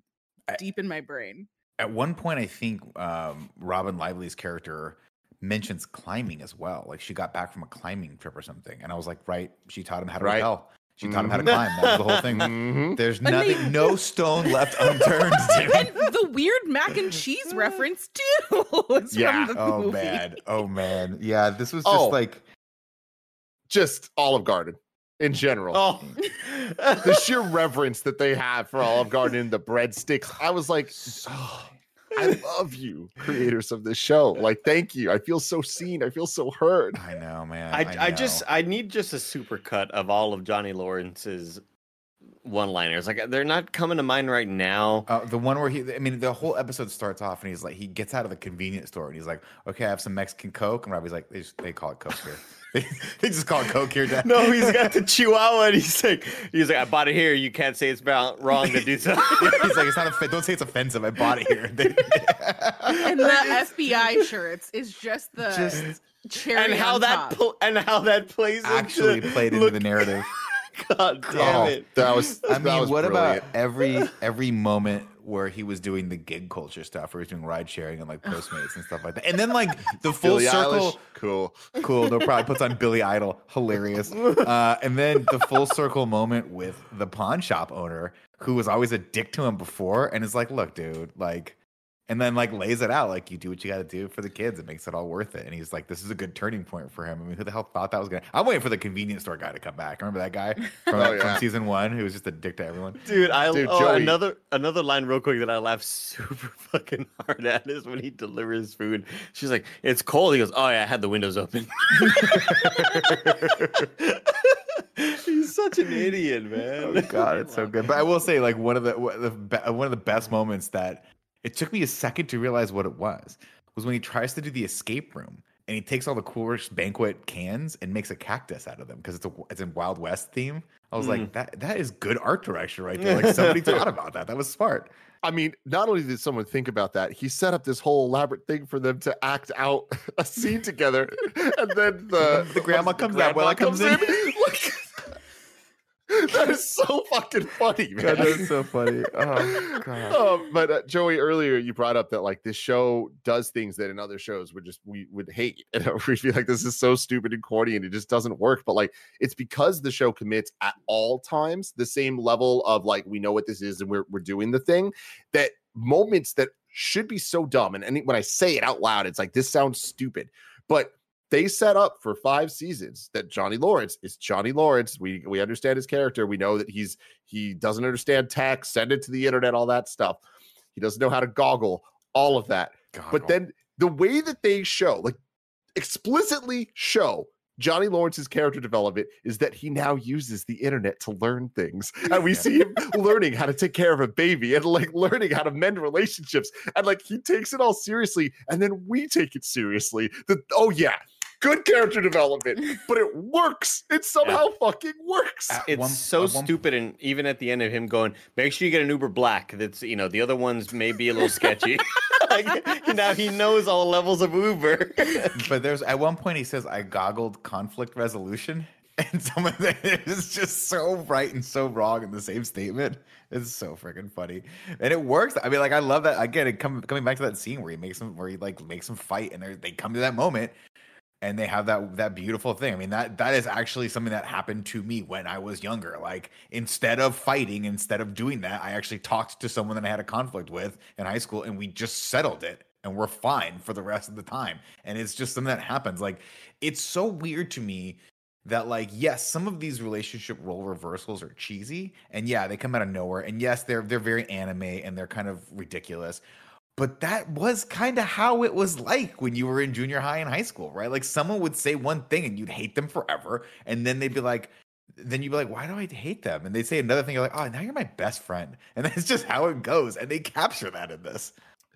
I, deep in my brain. At one point, I think um, Robin Lively's character mentions climbing as well. Like she got back from a climbing trip or something, and I was like, right, she taught him how to right. rappel. She taught him how to climb. That was the whole thing. Mm-hmm. There's nothing, they, no stone left unturned. And the weird mac and cheese reference too. Is yeah. From the oh movie. man. Oh man. Yeah. This was just oh. like. Just Olive Garden in general. Oh. The sheer reverence that they have for Olive Garden and the breadsticks. I was like, oh, I love you, creators of this show. Like, thank you. I feel so seen. I feel so heard. I know, man. I, I, know. I just, I need just a super cut of all of Johnny Lawrence's one-liners. Like, they're not coming to mind right now. Uh, the one where he, I mean, the whole episode starts off and he's like, he gets out of the convenience store and he's like, okay, I have some Mexican Coke. And Robbie's like, they, just, they call it Coke here. they, they just call it Coke here, Dad. No, he's got the Chihuahua and he's like, he's like, I bought it here. You can't say it's wrong to do so. He's like, it's not, a, don't say it's offensive. I bought it here. And the F B I shirts is just the just, cherry and how on that top. Pl- and how that plays actually into, played into look- the narrative. God damn it! Oh, that was. I that mean, was what brilliant. About every every moment where he was doing the gig culture stuff, where he was doing ride sharing and like Postmates and stuff like that, and then like the full Billie circle. Eilish. Cool, cool. No problem. Puts on Billy Idol, hilarious. Uh, and then the full circle moment with the pawn shop owner, who was always a dick to him before, and is like, "Look, dude, like." And then like lays it out like you do what you got to do for the kids. It makes it all worth it. And he's like, this is a good turning point for him. I mean, who the hell thought that was gonna? I'm waiting for the convenience store guy to come back. Remember that guy from, oh, yeah. from season one who was just a dick to everyone. Dude, I Dude, oh, Joey. another another line real quick that I laugh super fucking hard at is when he delivers food. She's like, it's cold. He goes, oh yeah, I had the windows open. He's such an idiot, man. Oh God, it's so good. But I will say, like one of the one of the best moments that. It took me a second to realize what it was, was when he tries to do the escape room and he takes all the coolest banquet cans and makes a cactus out of them because it's a, it's a Wild West theme. I was mm. like, that that is good art direction right there. Like somebody thought about that. That was smart. I mean, not only did someone think about that, he set up this whole elaborate thing for them to act out a scene together. And then the, the grandma comes the out while it comes, comes in. in. That is so fucking funny, man. That is so funny. Oh, God. Um, but uh, Joey, earlier you brought up that like this show does things that in other shows would just we would hate, and we'd be like, "This is so stupid and corny, and it just doesn't work." But like, it's because the show commits at all times the same level of like, we know what this is, and we're we're doing the thing. That moments that should be so dumb, and, and when I say it out loud, it's like this sounds stupid, but. They set up for five seasons that Johnny Lawrence is Johnny Lawrence. We we understand his character. We know that he's he doesn't understand tech, send it to the internet, all that stuff. He doesn't know how to goggle, all of that. Goggle. But then the way that they show, like explicitly show Johnny Lawrence's character development is that he now uses the internet to learn things. And we yeah. see him learning how to take care of a baby and like learning how to mend relationships. And like he takes it all seriously. And then we take it seriously. The, oh, yeah. Good character development, but it works. It somehow yeah. fucking works. At it's one, so stupid. And even at the end of him going, make sure you get an Uber Black. That's, you know, the other ones may be a little sketchy. Like, now he knows all levels of Uber. But there's at one point he says, I goggled conflict resolution. And some of that is just so right and so wrong in the same statement. It's so freaking funny. And it works. I mean, like, I love that. Again, it come, coming back to that scene where he makes them, where he like makes them fight and they come to that moment. And they have that that beautiful thing. I mean, that that is actually something that happened to me when I was younger. Like, instead of fighting, instead of doing that, I actually talked to someone that I had a conflict with in high school, and we just settled it, and we're fine for the rest of the time. And it's just something that happens. Like, it's so weird to me that, like, yes, some of these relationship role reversals are cheesy, and yeah, they come out of nowhere. And yes, they're they're very anime, and they're kind of ridiculous. But that was kind of how it was like when you were in junior high and high school, right? Like someone would say one thing and you'd hate them forever. And then they'd be like, then you'd be like, why do I hate them? And they'd say another thing. You're like, oh, now you're my best friend. And that's just how it goes. And they capture that in this.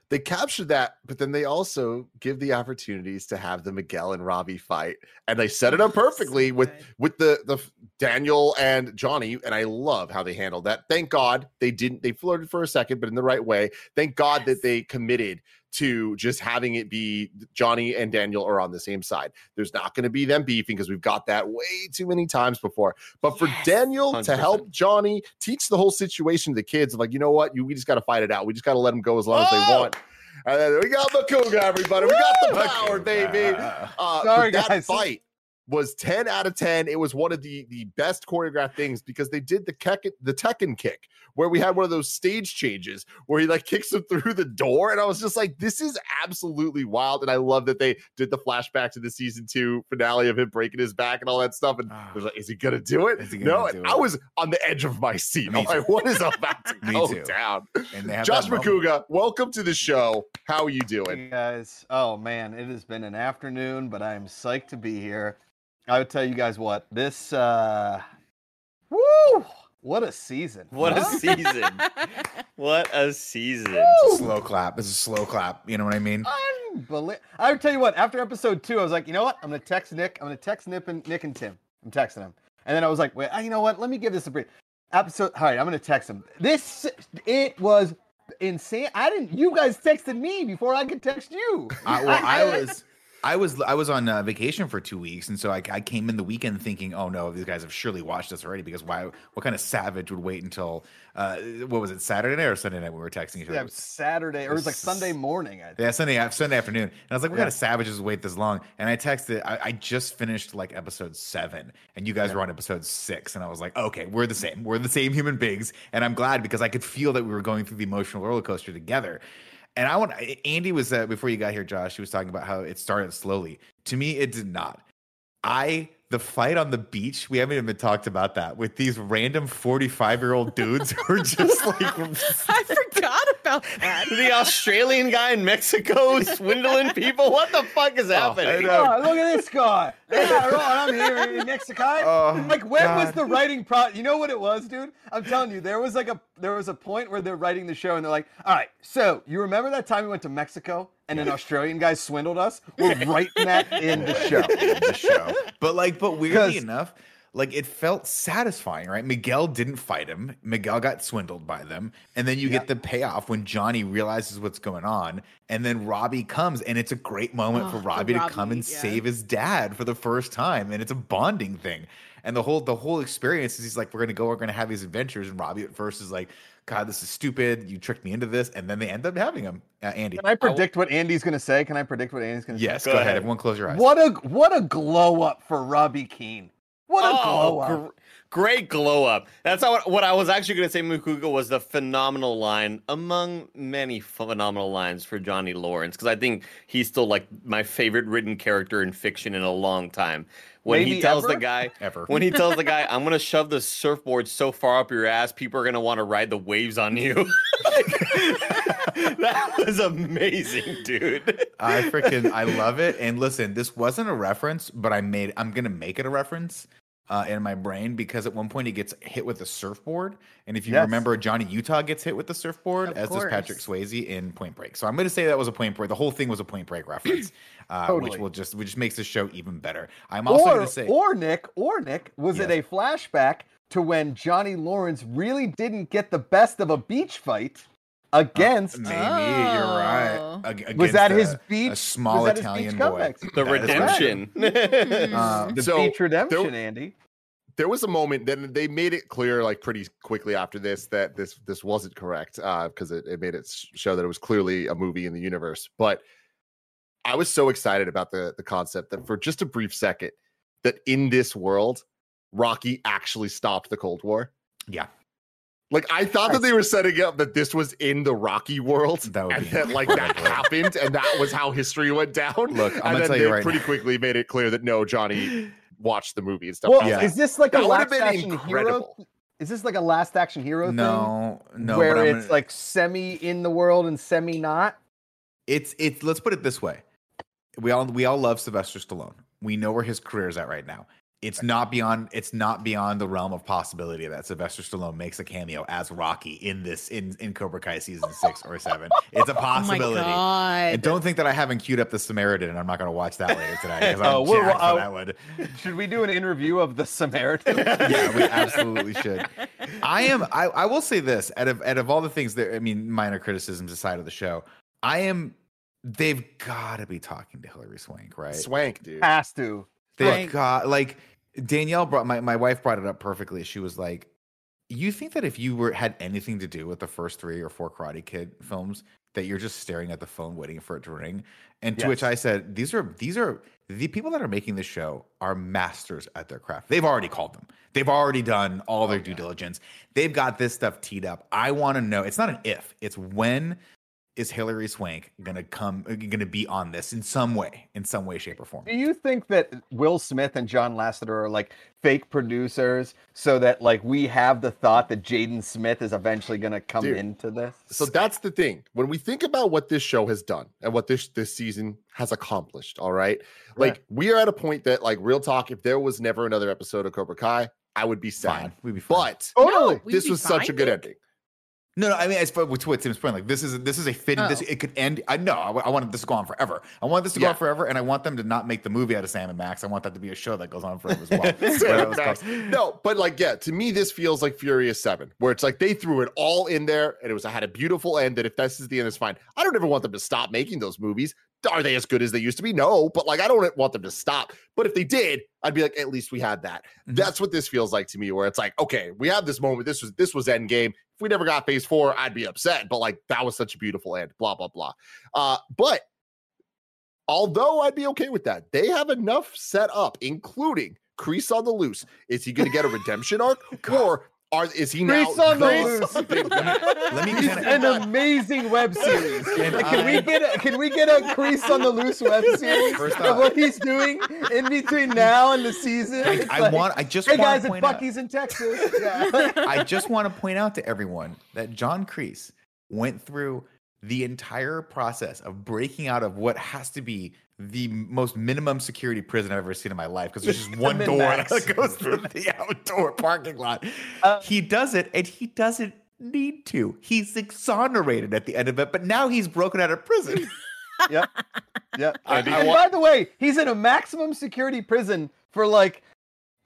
They capture that, but then they also give the opportunities to have the Miguel and Robbie fight. And they set it up perfectly so with, with the, the Daniel and Johnny. And I love how they handled that. Thank God they didn't. They flirted for a second, but in the right way. Thank God yes. that they committed to just having it be Johnny and Daniel are on the same side. There's not going to be them beefing because we've got that way too many times before. But for yes, Daniel one hundred percent. To help Johnny teach the whole situation to the kids, like, you know what? You, we just got to fight it out. We just got to let them go as long oh! as they want. And then we got McCougar, everybody. Woo! We got the power, baby. Uh, Sorry, that guys. Fight was ten out of ten. It was one of the, the best choreographed things because they did the Kek- the Tekken kick where we had one of those stage changes where he like kicks him through the door. And I was just like, this is absolutely wild. And I love that they did the flashback to the season two finale of him breaking his back and all that stuff. And I was like, is he going to do it? No, do it? I was on the edge of my seat. I'm like, what is about to go down? And they have Josh McCougar, welcome to the show. How are you doing? Hey guys. Oh man, it has been an afternoon, but I'm psyched to be here. I would tell you guys what, this, uh, woo, What a season. What huh? a season. What a season. It's a slow clap. It's a slow clap. You know what I mean? Unbelievable. I'll tell you what, after episode two, I was like, you know what? I'm going to text Nick. I'm going to text Nick and, Nick and Tim. I'm texting them. And then I was like, wait, you know what? Let me give this a break. Episode. All right, I'm going to text him. This, it was insane. I didn't, you guys texted me before I could text you. I, well, I was. I was I was on uh, vacation for two weeks, and so I, I came in the weekend thinking, "Oh no, these guys have surely watched us already." Because why? What kind of savage would wait until uh, what was it, Saturday night or Sunday night? We were texting each other. Yeah, Saturday, or it was like Sunday morning. I think. Yeah, Sunday Sunday afternoon. And I was like, "What yeah. kind of savages wait this long?" And I texted. I, I just finished like episode seven, and you guys yeah. were on episode six, and I was like, "Okay, we're the same. We're the same human beings," and I'm glad because I could feel that we were going through the emotional roller coaster together. And I want Andy was uh, before you got here, Josh. He was talking about how it started slowly. To me, it did not. I the fight on the beach. We haven't even talked about that with these random forty-five-year-old dudes who are just like. I forgot about that. The Australian guy in Mexico swindling people. What the fuck is oh, happening? Oh, look at this guy. Yeah, right, I'm here in Mexico. Oh, like when God. was the writing pro? You know what it was, dude? I'm telling you, there was like a. There was a point where they're writing the show and they're like, all right, so you remember that time we went to Mexico and an Australian guy swindled us? We're writing that in the show. In the show. But like, but weirdly enough, like it felt satisfying, right? Miguel didn't fight him. Miguel got swindled by them. And then you yeah. get the payoff when Johnny realizes what's going on. And then Robbie comes and it's a great moment oh, for Robbie to Robbie, come and yeah. save his dad for the first time. And it's a bonding thing. And the whole the whole experience is he's like, we're going to go, we're going to have these adventures. And Robbie at first is like, God, this is stupid. You tricked me into this. And then they end up having him, uh, Andy. Can I predict I what Andy's going to say? Can I predict what Andy's going to yes, say? Yes, go, go ahead. ahead. Everyone close your eyes. What a what a glow up for Robbie Keane. What a oh, glow up. Gr- great glow up. That's not what I was actually going to say. Mukuga was the phenomenal line among many phenomenal lines for Johnny Lawrence. Because I think he's still like my favorite written character in fiction in a long time. When Maybe he tells ever? the guy, ever. when he tells the guy, I'm gonna shove the surfboard so far up your ass, people are gonna want to ride the waves on you. Like, that was amazing, dude. I freaking, I love it. And listen, this wasn't a reference, but I made, I'm gonna make it a reference uh, in my brain because at one point he gets hit with a surfboard, and if you yes. remember, Johnny Utah gets hit with the surfboard, of as course. does Patrick Swayze in Point Break. So I'm gonna say that was a Point Break. The whole thing was a Point Break reference. Uh, totally. Which will just which makes the show even better. I'm also going to say, or Nick, or Nick, was yes. it a flashback to when Johnny Lawrence really didn't get the best of a beach fight against? Uh, maybe oh. you're right. Ag- was that a, his beach? A small was that Italian his beach boy. Comebacks? The that redemption. Right. uh, the so beach redemption, there, Andy. There was a moment that they made it clear, like pretty quickly after this, that this this wasn't correct because uh, it, it made it show that it was clearly a movie in the universe, but. I was so excited about the, the concept that for just a brief second, that in this world, Rocky actually stopped the Cold War. Yeah. Like, I thought that they were setting up that this was in the Rocky world. That would and be that, like, that happened, and that was how history went down. Look, I'm going to tell you right now. And then they pretty quickly made it clear that, no, Johnny watched the movie and stuff. Well, yeah. Is this like that a last action incredible. hero? Is this like a last action hero no, thing? No, no. Where but it's, gonna... like, semi in the world and semi not? It's It's, let's put it this way. We all we all love Sylvester Stallone. We know where his career is at right now. It's not beyond it's not beyond the realm of possibility that Sylvester Stallone makes a cameo as Rocky in this in, in Cobra Kai season six or seven. It's a possibility. Oh my God. And don't think that I haven't queued up the Samaritan and I'm not going to watch that later tonight because I'm oh, we're, jacked oh, for that one. Should we do an interview of the Samaritan? Yeah, we absolutely should. I am. I, I will say this. Out of out of all the things that I mean, minor criticisms aside of the show, I am. They've got to be talking to Hilary Swank, right? Swank, dude. Has to. They've got, like, Danielle brought, my, my wife brought it up perfectly. She was like, you think that if you were had anything to do with the first three or four Karate Kid films, that you're just staring at the phone waiting for it to ring? And yes. to which I said, these are, these are, the people that are making this show are masters at their craft. They've already called them. They've already done all their oh, due God. diligence. They've got this stuff teed up. I want to know, it's not an if, it's when. Is Hilary Swank gonna come? Gonna be on this in some way, in some way, shape, or form? Do you think that Will Smith and John Lasseter are like fake producers, so that like we have the thought that Jaden Smith is eventually gonna come Dude, into this? So that's the thing. When we think about what this show has done and what this this season has accomplished, all right, like yeah. we are at a point that like real talk. If there was never another episode of Cobra Kai, I would be sad. Fine. We'd be fine. But totally. No, this was fine. such a good ending. No, no, I mean, as far as to Tim's point, like this is this is a fitting. Oh. This it could end. I know. I, I wanted this to go on forever. I want this to yeah. go on forever, and I want them to not make the movie out of Sam and Max. I want that to be a show that goes on forever as well. so Max. No, but like, yeah, to me, this feels like Furious Seven, where it's like they threw it all in there, and it was I had a beautiful end. That if this is the end, it's fine. I don't ever want them to stop making those movies. Are they as good as they used to be? No, but like, I don't want them to stop. But if they did, I'd be like, at least we had that. Mm-hmm. That's what this feels like to me, where it's like, okay, we have this moment. This was this was Endgame. If we never got phase four, I'd be upset. But like, that was such a beautiful end, blah, blah, blah. Uh, but although I'd be okay with that, they have enough set up, including Kreese on the loose. Is he going to get a redemption arc? Or are, is he Kreese now? On the loose. Let me get an on. amazing web series. Can, I... can, we get a, can we get a Kreese on the loose web series First of what he's doing in between now and the season? I, I like, want. I just hey want guys, it's Buc-ee's in Texas. Yeah. I just want to point out to everyone that John Kreese went through the entire process of breaking out of what has to be the most minimum security prison I've ever seen in my life, because there's just one door that goes through the outdoor parking lot. Uh, he does it, and he doesn't need to. He's exonerated at the end of it, but now he's broken out of prison. Yep. Yep. And, and by the way, he's in a maximum security prison for like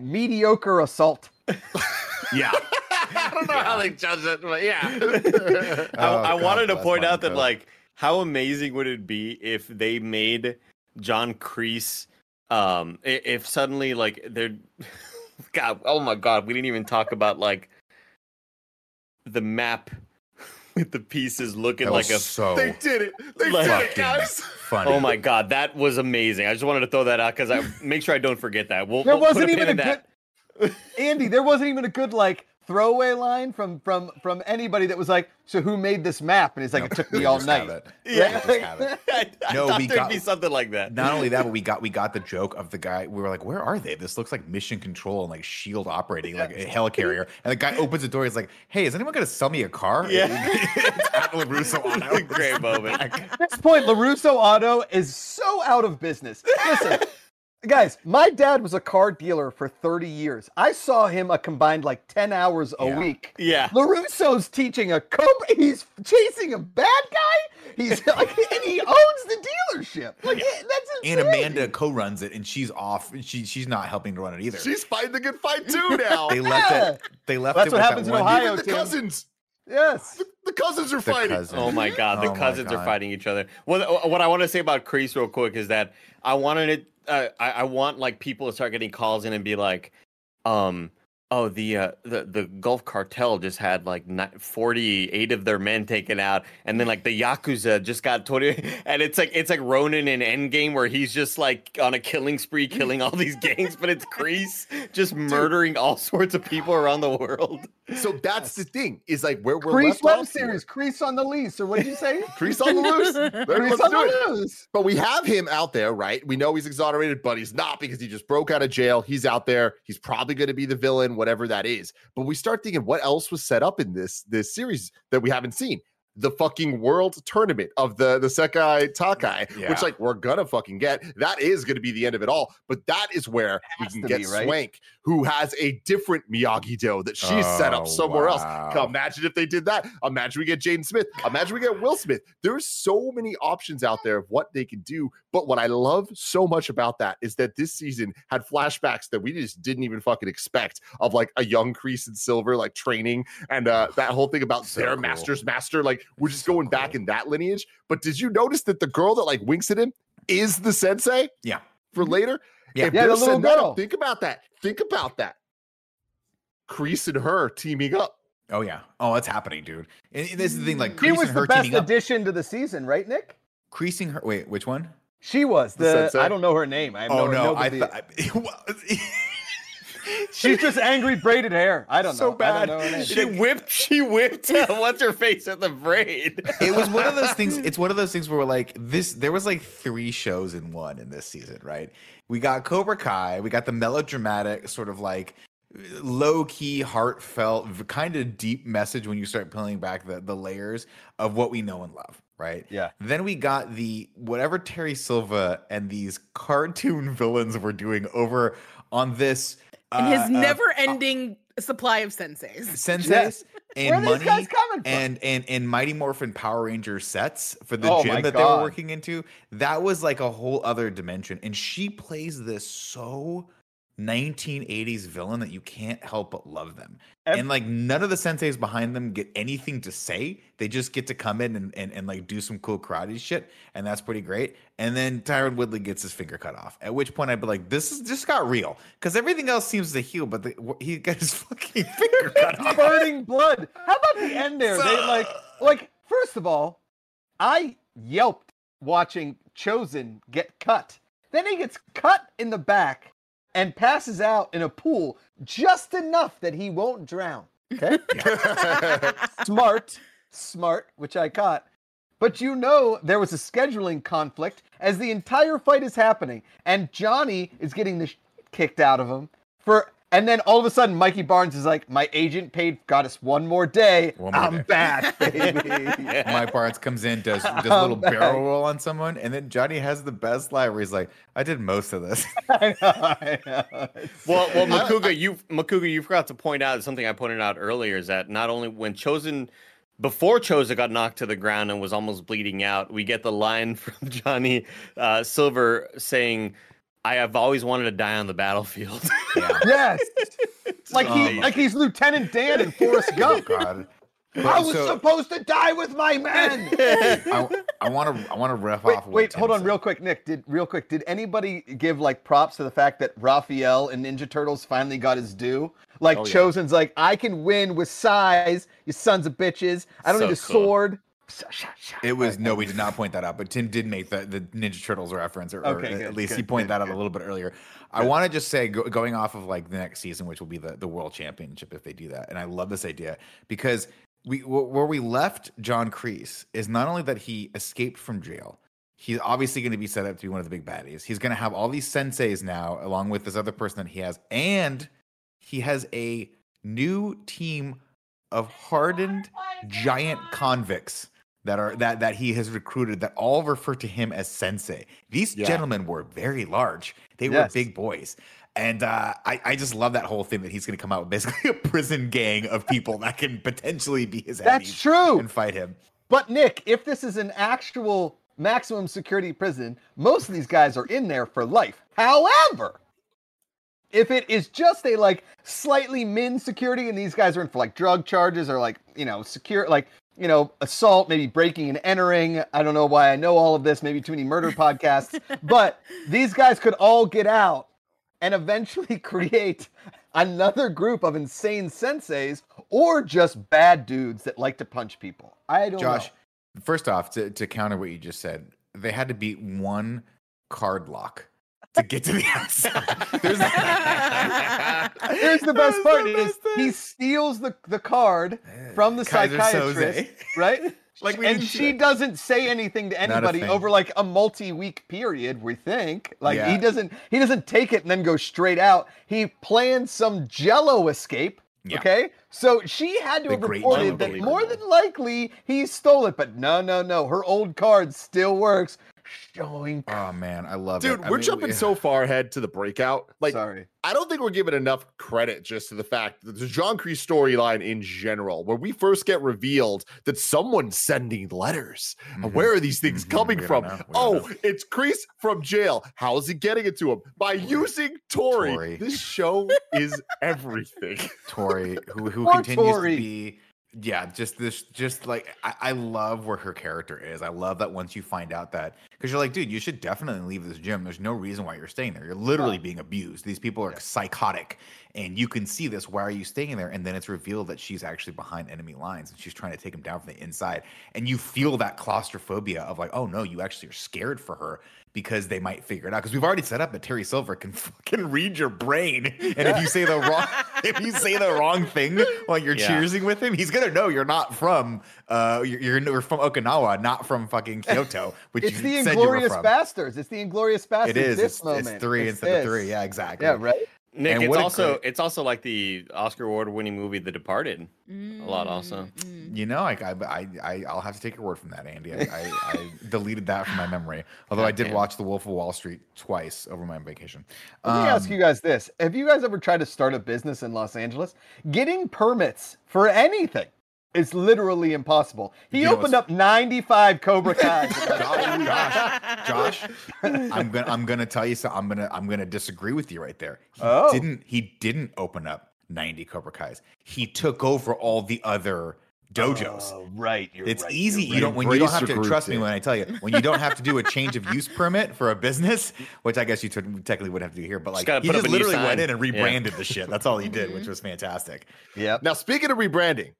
mediocre assault. Yeah. I don't know yeah. how they judge it, but yeah. oh, I, I God, wanted to point out that, like, how amazing would it be if they made John Kreese, um, if suddenly, like, they're, God, oh my God, we didn't even talk about, like, the map with the pieces looking that like a. So they did it. They like, did it, guys. Funny. Oh my God, that was amazing. I just wanted to throw that out because I make sure I don't forget that. We'll, there we'll wasn't put a pin even in a good. Andy, there wasn't even a good, like, throwaway line from from from anybody that was like, so who made this map? And he's like, no, it took me all night. It. Yeah, we have it. I, I no, thought we there'd got, be something like that. Not only that, but we got we got the joke of the guy. We were like, where are they? This looks like Mission Control and like SHIELD operating yeah. like a helicarrier. And the guy opens the door. He's like, hey, is anyone going to sell me a car? Yeah, it's at LaRusso Auto. It's a great moment. At this point, LaRusso Auto is so out of business. Listen. Guys, my dad was a car dealer for thirty years. I saw him a combined like ten hours a yeah. week. Yeah. LaRusso's teaching a Cobra. He's chasing a bad guy. He's like, and he owns the dealership. Like, yeah. that's insane. And Amanda co-runs it, and she's off. She she's not helping to run it either. She's fighting the good fight too now. They left yeah. it. They left well, that's it. That's what happens that in Ohio. The cousins. Yes. The, the cousins are the fighting. Cousins. Oh my God. The oh cousins God. are fighting each other. What what I want to say about Kreese real quick is that I wanted it. Uh, I, I want like people to start getting calls in and be like, um, "Oh, the uh, the the Gulf Cartel just had like forty-eight of their men taken out, and then like the Yakuza just got twenty." And it's like it's like Ronin in Endgame where he's just like on a killing spree, killing all these gangs, but it's Kreese just murdering all sorts of people around the world. So that's yes. the thing is like where we're Kreese left web off series, Kreese on the lease, or what did you say? Kreese on the loose. Kreese on the loose. But we have him out there, right? We know he's exonerated, but he's not because he just broke out of jail. He's out there. He's probably going to be the villain, whatever that is. But we start thinking, what else was set up in this this series that we haven't seen? The fucking world tournament of the the Sekai Taikai, yeah. which like we're gonna fucking get. That is gonna be the end of it all. But that is where we can get be, right? Swank, who has a different Miyagi-Do that she's oh, set up somewhere wow. else. Imagine if they did that. Imagine we get Jaden Smith. Imagine we get Will Smith. There's so many options out there of what they can do. But what I love so much about that is that this season had flashbacks that we just didn't even fucking expect of like a young Kreese and Silver like training and uh, that whole thing about so their cool. master's master like. We're just so going cool. back in that lineage. But did you notice that the girl that like winks at him is the sensei? Yeah. For later? Yeah. If yeah the little girl. Up, think about that. Think about that. Kreese and her teaming up. Oh, yeah. Oh, that's happening, dude. And this is the thing. Like, Kreese was and her the best addition up. To the season, right, Nick? Kreesing her. Wait, which one? She was. The, the I don't know her name. I have oh, no, no I thought. She's just angry braided hair. I don't so know. So bad. Don't know she whipped. She whipped. Uh, what's her face at the braid? It was one of those things. It's one of those things where we're like this. There was like three shows in one in this season, right? We got Cobra Kai. We got the melodramatic sort of like low key, heartfelt, kind of deep message when you start peeling back the the layers of what we know and love. Right. Yeah. Then we got the whatever Terry Silva and these cartoon villains were doing over on this. And his uh, never-ending uh, supply of senseis. Senseis yes. and money and, and, and Mighty Morphin Power Ranger sets for the oh gym that God. they were working into. That was like a whole other dimension. And she plays this so nineteen eighties villain that you can't help but love them. Every- and like none of the senseis behind them get anything to say. They just get to come in and, and, and like do some cool karate shit. And that's pretty great. And then Tyron Woodley gets his finger cut off, at which point I'd be like, this is just got real. Because everything else seems to heal, but the, he got his fucking finger cut off. Burning blood. How about the end there? So- they like, like, first of all, I yelped watching Chosen get cut. Then he gets cut in the back and passes out in a pool just enough that he won't drown. Okay? smart, smart, which I caught. But you know there was a scheduling conflict as the entire fight is happening, and Johnny is getting the shit kicked out of him. For and then all of a sudden, Mikey Barnes is like, "My agent paid got us one more day. One more I'm day. back, baby." yeah. Mike Barnes comes in, does does a little back. barrel roll on someone, and then Johnny has the best line where he's like, "I did most of this." I know. I know. Well, well, McCougar, you McCougar, you forgot to point out something I pointed out earlier is that not only when Chosen. Before Choza got knocked to the ground and was almost bleeding out, we get the line from Johnny uh, Silver saying, "I have always wanted to die on the battlefield." Yeah. Yes, like oh, he, like he's Lieutenant Dan in Forrest Gump. God. But, I was so, supposed to die with my men. I want to. I want to riff wait, off. Wait, wait hold on, said. real quick, Nick. Did real quick? Did anybody give like props to the fact that Raphael in Ninja Turtles finally got his due? Like oh, Chosen's, yeah. like I can win with size. You sons of bitches! I don't so need a cool. sword. It was no, we did not point that out, but Tim did make the, the Ninja Turtles reference, or, okay, or good, at least good, he pointed good, that out good. a little bit earlier. Good. I want to just say, go, going off of like the next season, which will be the the World Championship if they do that, and I love this idea because. We where we left John Kreese is not only that he escaped from jail, he's obviously going to be set up to be one of the big baddies. He's going to have all these senseis now, along with this other person that he has, and he has a new team of hardened giant convicts that are that that he has recruited that all refer to him as sensei. These yeah. gentlemen were very large; they yes. were big boys. And uh, I, I just love that whole thing that he's going to come out with basically a prison gang of people that can potentially be his enemies. That's true. And fight him. But, Nick, if this is an actual maximum security prison, most of these guys are in there for life. However, if it is just a, like, slightly min security and these guys are in for, like, drug charges or, like, you know, secure, like, you know, assault, maybe breaking and entering. I don't know why I know all of this. Maybe too many murder podcasts. But these guys could all get out. And eventually create another group of insane senseis or just bad dudes that like to punch people. I don't Josh, know. Josh, first off, to, to counter what you just said, they had to beat one card lock to get to the outside. There's the, Here's the best part. The best is he steals the, the card from the Kaiser psychiatrist, Soze. Right? Like we and she doesn't say anything to anybody over like a multi-week period, we think. Like yeah. he doesn't he doesn't take it and then go straight out. He plans some Jell-O escape. Yeah. Okay? So she had to the have reported that more than likely he stole it, but no, no, no. Her old card still works. Showing Oh man, I love Dude, it. Dude, we're mean, jumping yeah. so far ahead to the breakout. Like Sorry. I don't think we're giving enough credit just to the fact that the John Kreese storyline in general, where we first get revealed that someone's sending letters. Mm-hmm. Where are these things mm-hmm. coming we from? Oh, it's Kreese from jail. How is he getting it to him? By using Tori. Tori. This show is everything. Tori, who who Poor continues Tori. to be Yeah, just this, just like I, I love where her character is. I love that once you find out that because you're like, dude, you should definitely leave this gym. There's no reason why you're staying there. You're literally yeah. being abused. These people are yeah. psychotic, and you can see this. Why are you staying there? And then it's revealed that she's actually behind enemy lines and she's trying to take them down from the inside. And you feel that claustrophobia of like, oh no, you actually are scared for her. Because they might figure it out. Because we've already set up that Terry Silver can fucking read your brain, and if you say the wrong, if you say the wrong thing while you're yeah. cheersing with him, he's gonna know you're not from, uh, you're, you're from Okinawa, not from fucking Kyoto. Which it's you the said Inglorious you were from. Bastards. It's the Inglorious Bastards. It is. This it's, moment. It's three it's instead this. of three. Yeah, exactly. Yeah, right. Nick, and it's also great... it's also like the Oscar award-winning movie The Departed, mm, a lot also. Mm. You know, I, I I I'll have to take your word from that, Andy. I, I, I deleted that from my memory. Although God I did damn. watch The Wolf of Wall Street twice over my vacation. Let um, me ask you guys this: have you guys ever tried to start a business in Los Angeles? Getting permits for anything is literally impossible. He opened up ninety-five Cobra Kai. Oh, gosh, Josh, I'm gonna I'm gonna tell you so. I'm gonna I'm gonna disagree with you right there. He oh. didn't he didn't open up ninety Cobra Kais. He took over all the other dojos. Oh, right, you're it's right, easy. You're you don't right. when Brace you don't have to trust me it. when I tell you when you don't have to do a change of use permit for a business, which I guess you technically would have to do here. But like just he just literally went in and rebranded yeah. the shit. That's all he did, which was fantastic. Yeah. Now speaking of rebranding,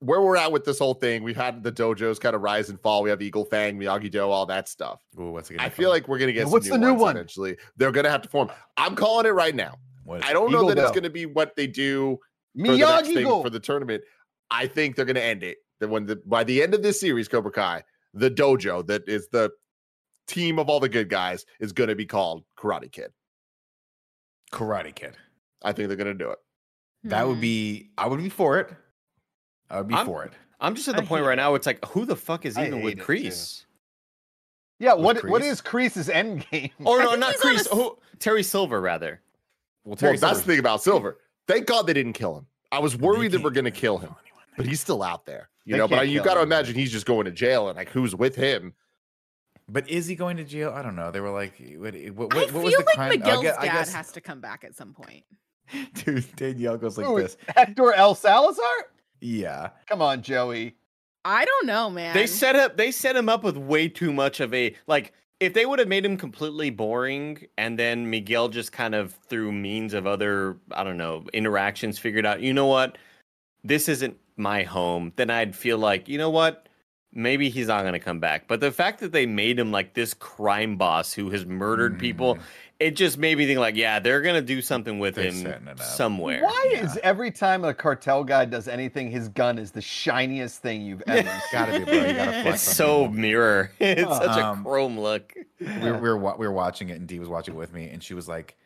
where we're at with this whole thing, we've had the dojos kind of rise and fall. We have Eagle Fang, Miyagi-Do, all that stuff. Ooh, what's it gonna I feel like we're going to get some what's new the new ones one? Eventually. They're going to have to form. I'm calling it right now. I don't Eagle know that Go. It's going to be what they do Miyagi-Do for the, thing, for the tournament. I think they're going to end it. That when the, by the end of this series, Cobra Kai, the dojo that is the team of all the good guys is going to be called Karate Kid. Karate Kid. I think they're going to do it. Hmm. That would be, I would be for it. I would be I'm, for it. I'm just at the I point right it. now where it's like, who the fuck is even with Kreese? Yeah, with what Kreese? What is Kreese's endgame? Oh, no, not Kreese. A... Oh, Terry Silver, rather. Well, Terry well that's the thing about Silver. Thank God they didn't kill him. I was worried that we're going to kill him, but he's still out there. You they know, but you got to imagine he's just going to jail and like, who's with him? But is he going to jail? I don't know. They were like, what, what, what, I what was the like crime? Miguel's I guess, dad I guess... has to come back at some point. Dude, Danielle goes like Ooh, this. Hector El Salazar? Yeah, come on, Joey. I don't know, man. They set up. They set him up with way too much of a like. If they would have made him completely boring, and then Miguel just kind of through means of other, I don't know, interactions, figured out, you know what, this isn't my home. Then I'd feel like, you know what, maybe he's not going to come back. But the fact that they made him like this crime boss who has murdered mm. people. It just made me think, like, yeah, they're going to do something with they're him somewhere. Why yeah. is every time a cartel guy does anything, his gun is the shiniest thing you've ever got to be, bro. You gotta it's so him. mirror. It's um, such a chrome look. We were, we, were, we were watching it, and Dee was watching it with me, and she was like,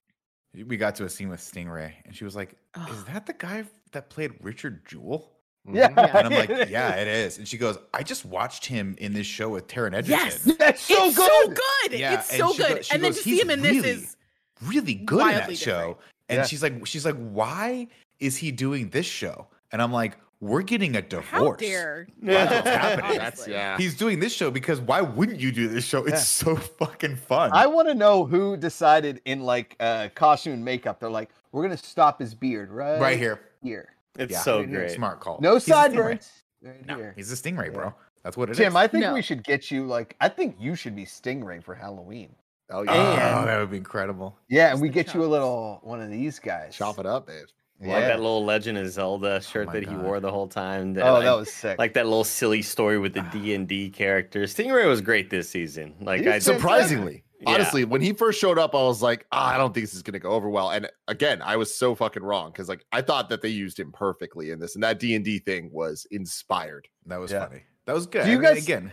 we got to a scene with Stingray, and she was like, is that the guy that played Richard Jewell? Yeah. And I'm like, yeah, it is. And she goes, I just watched him in this show with Taron Egerton. Yes, that's so it's good. So good. Yeah. It's so good. Goes, and goes, then to see him in really, this is really good in that different. show. And yeah. she's like, she's like, why is he doing this show? And I'm like, we're getting a divorce. How dare. That's what's happening. That's, yeah. He's doing this show because why wouldn't you do this show? It's yeah. so fucking fun. I want to know who decided in like uh, costume and makeup. They're like, we're going to stop his beard right, right here. Here. It's yeah, so great. Smart call. No sideburns. Right no, he's a Stingray, yeah. bro. That's what it Tim, is. Tim, I think no. we should get you, like, I think you should be Stingray for Halloween. Oh, yeah. Oh, that would be incredible. Yeah, and Just we get chops. you a little one of these guys. Chop it up, babe. Yeah. Like that little Legend of Zelda shirt oh that he God. wore the whole time. That, oh, like, that was sick. Like that little silly story with the D and D characters. Stingray was great this season. Like, I surprisingly. Yeah. Honestly, when he first showed up, I was like, oh, I don't think this is going to go over well. And again, I was so fucking wrong because like I thought that they used him perfectly in this. And that D and D thing was inspired. That was yeah. funny. That was good. Do you guys, I mean, again,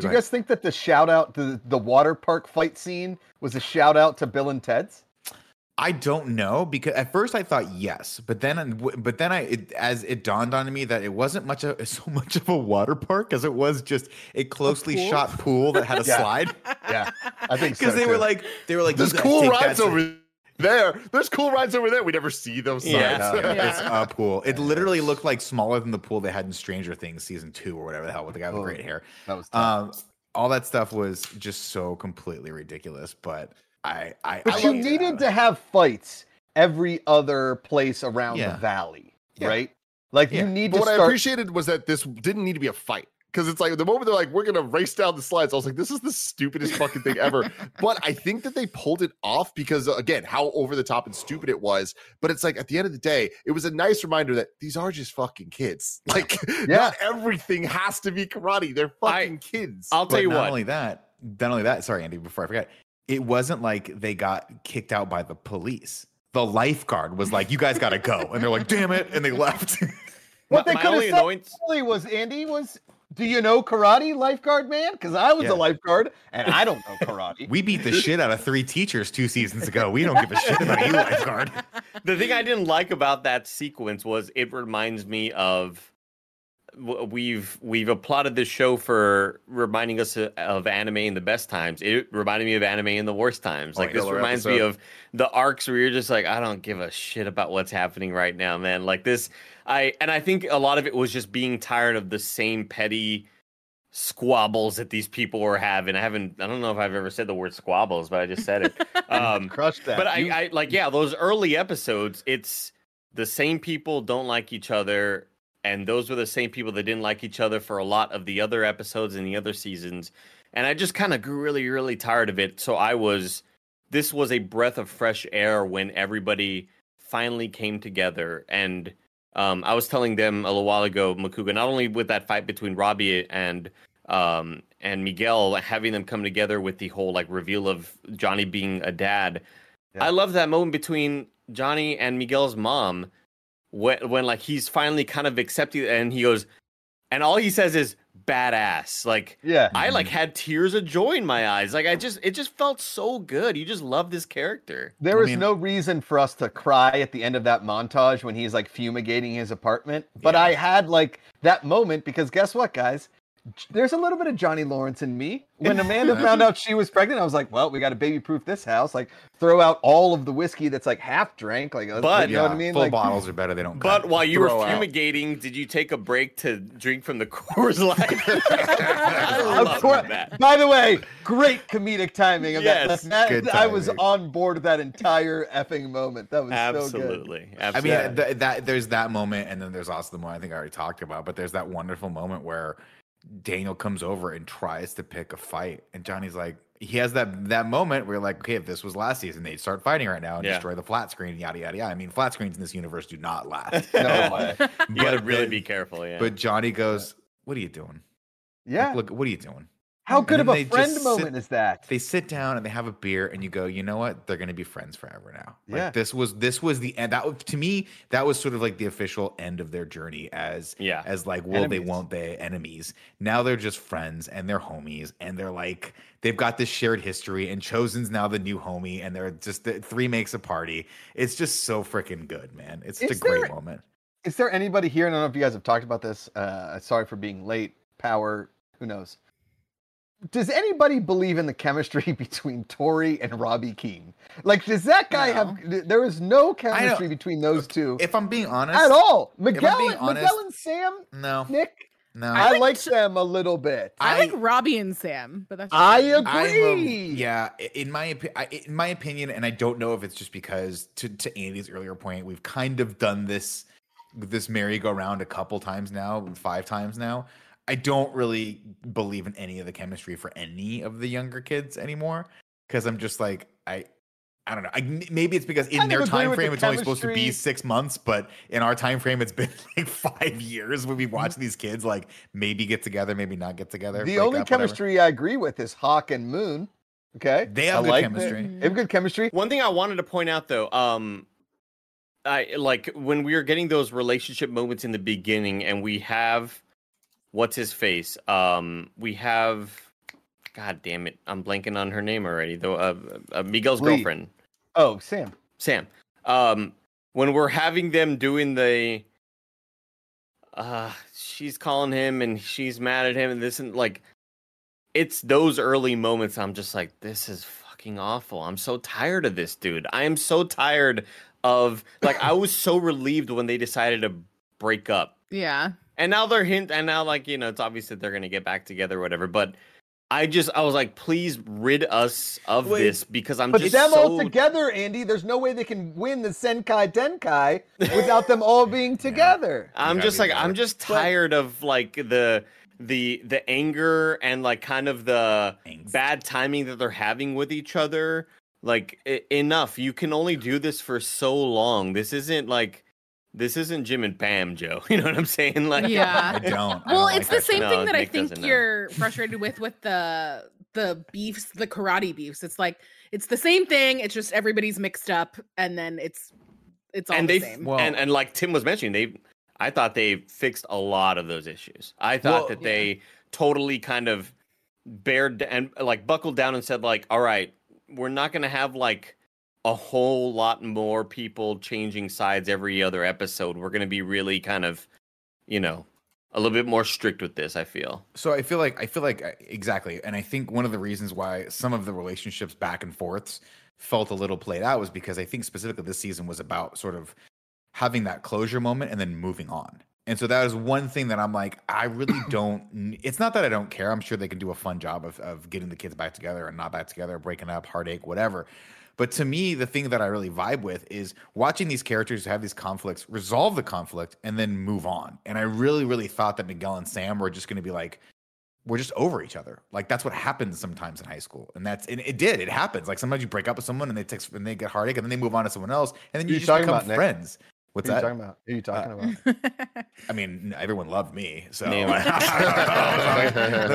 do you guys think that the shout out to the water park fight scene was a shout out to Bill and Ted's? I don't know, because at first I thought yes, but then but then I it, as it dawned on me that it wasn't much of, so much of a water park as it was just a closely a pool? shot pool that had a yeah. slide. Yeah, I think so because they too. were like they were like there's cool rides over it. there. There's cool rides over there. We never see those slides. Yeah, yeah. yeah. It's a pool. It literally looked like smaller than the pool they had in Stranger Things season two or whatever the hell with the guy with oh, great hair. That was tough. Um, all that stuff was just so completely ridiculous, but. I, I, but I you needed to have fights every other place around yeah. the valley, yeah. right? Like yeah. you need but to what start... I appreciated was that this didn't need to be a fight. Because it's like the moment they're like, we're going to race down the slides. I was like, this is the stupidest fucking thing ever. But I think that they pulled it off because, again, how over the top and stupid it was. But it's like at the end of the day, it was a nice reminder that these are just fucking kids. Like yeah. not everything has to be karate. They're fucking I, kids. I'll tell but you not what. Not only that, not only that. Sorry, Andy, before I forget. It wasn't like they got kicked out by the police. The lifeguard was like, you guys got to go. And they're like, damn it. And they left. What they could have said was, Andy, was do you know karate, lifeguard man? Because I was yeah. a lifeguard, and I don't know karate. We beat the shit out of three teachers two seasons ago. We don't give a shit about you, lifeguard. The thing I didn't like about that sequence was it reminds me of, we've we've applauded this show for reminding us of anime in the best times. It reminded me of anime in the worst times. Like, this reminds me of the arcs where you're just like, I don't give a shit about what's happening right now, man. Like this, I and I think a lot of it was just being tired of the same petty squabbles that these people were having. I haven't, I don't know if I've ever said the word squabbles, but I just said it. Um, crushed that. But I, I like, yeah, those early episodes, it's the same people don't like each other. And those were the same people that didn't like each other for a lot of the other episodes and the other seasons. And I just kind of grew really, really tired of it. So I was, this was a breath of fresh air when everybody finally came together. And um, I was telling them a little while ago, McCougar, not only with that fight between Robbie and um, and Miguel, having them come together with the whole like reveal of Johnny being a dad. Yeah. I love that moment between Johnny and Miguel's mom. When, when like he's finally kind of accepting, and he goes, and all he says is "badass." Like, yeah, I like had tears of joy in my eyes. Like, I just, it just felt so good. You just love this character. There was I mean, no reason for us to cry at the end of that montage when he's like fumigating his apartment. But yeah. I had like that moment because guess what, guys? There's a little bit of Johnny Lawrence in me. When Amanda found out she was pregnant, I was like, well, we got to baby-proof this house. Like, throw out all of the whiskey that's, like, half drank. Like, but, you know yeah, what I mean? Full like, bottles are better. They don't But cut. While you throw were fumigating, out. Did you take a break to drink from the Coors Light? I love course, that. By the way, great comedic timing of yes, that. Good timing. I was on board with that entire effing moment. That was absolutely, so good. Absolutely. I mean, th- that, there's that moment, and then there's also the one I think I already talked about, but there's that wonderful moment where Daniel comes over and tries to pick a fight, and Johnny's like, he has that that moment where you're like, okay, if this was last season, they'd start fighting right now and yeah. destroy the flat screen, yada yada yada. I mean, flat screens in this universe do not last. No way. You but gotta really then, be careful. Yeah. But Johnny goes, "What are you doing? Yeah, like, look, what are you doing? How and good of a friend moment sit, is that? They sit down and they have a beer, and you go, you know what? They're gonna be friends forever now. Like, yeah. This was this was the end. That to me, that was sort of like the official end of their journey as yeah. as like, will enemies. They, won't they? Enemies. Now they're just friends and they're homies, and they're like, they've got this shared history. And Chosen's now the new homie, and they're just the three makes a party. It's just so freaking good, man. It's is a there, great moment. Is there anybody here? And I don't know if you guys have talked about this. Uh, sorry for being late. Power. Who knows? Does anybody believe in the chemistry between Tori and Robbie Keane? Like, does that guy no. have... There is no chemistry between those two. If I'm being honest... At all. Miguel, and, honest, Miguel and Sam? No. Nick? No. I, I like, like them a little bit. I, I like Robbie and Sam. But that's I agree. I love, yeah. In my, in my opinion, and I don't know if it's just because, to, to Andy's earlier point, we've kind of done this, this merry-go-round a couple times now, five times now. I don't really believe in any of the chemistry for any of the younger kids anymore, because I'm just like, I I don't know. I, maybe it's because in their time frame, it's only supposed to be six months, but in our time frame, it's been like five years when we watch these kids like maybe get together, maybe not get together. The only chemistry I agree with is Hawk and Moon. Okay. They have good chemistry. They have good chemistry. One thing I wanted to point out, though, um, I like when we are getting those relationship moments in the beginning and we have... What's his face? Um, we have, God damn it, I'm blanking on her name already. Though uh, uh, Miguel's Lee. girlfriend. Oh, Sam. Sam. Um, when we're having them doing the, uh, she's calling him and she's mad at him and this and like, it's those early moments. I'm just like, this is fucking awful. I'm so tired of this dude. I am so tired of like. I was so relieved when they decided to break up. Yeah. And now they're hint, and now like you know, it's obvious that they're gonna get back together, or whatever. But I just, I was like, please rid us of Wait, this because I'm but just them so... all together, Andy. There's no way they can win the Senkai Denkai without them all being together. Yeah. I'm just like, better. I'm just tired but... of like the the the anger and like kind of the Thanks. bad timing that they're having with each other. Like I- enough. You can only do this for so long. This isn't like. This isn't Jim and Pam, Joe. You know what I'm saying? Like, yeah, I don't. Well, I don't it's like the same thing no, that Nick I think you're frustrated with with the the beefs, the karate beefs. It's like it's the same thing. It's just everybody's mixed up, and then it's it's all and the they, same. Well, and and like Tim was mentioning, they I thought they fixed a lot of those issues. I thought well, that yeah. they totally kind of bared and like buckled down and said, like, all right, we're not going to have like a whole lot more people changing sides every other episode. We're going to be really kind of, you know, a little bit more strict with this, I feel. So I feel like, I feel like, exactly. And I think one of the reasons why some of the relationships back and forths felt a little played out was because I think specifically this season was about sort of having that closure moment and then moving on. And so that is one thing that I'm like, I really don't, it's not that I don't care. I'm sure they can do a fun job of of getting the kids back together and not back together, breaking up, heartache, whatever. But to me, the thing that I really vibe with is watching these characters who have these conflicts, resolve the conflict, and then move on. And I really, really thought that Miguel and Sam were just going to be like, we're just over each other. Like, that's what happens sometimes in high school. And that's, and it did, it happens. Like, sometimes you break up with someone and they text, and they get heartache, and then they move on to someone else. And then you, you just become about, friends. Nick? What's Who that? Are you talking about? Who are you talking uh, about? I mean, everyone loved me, so the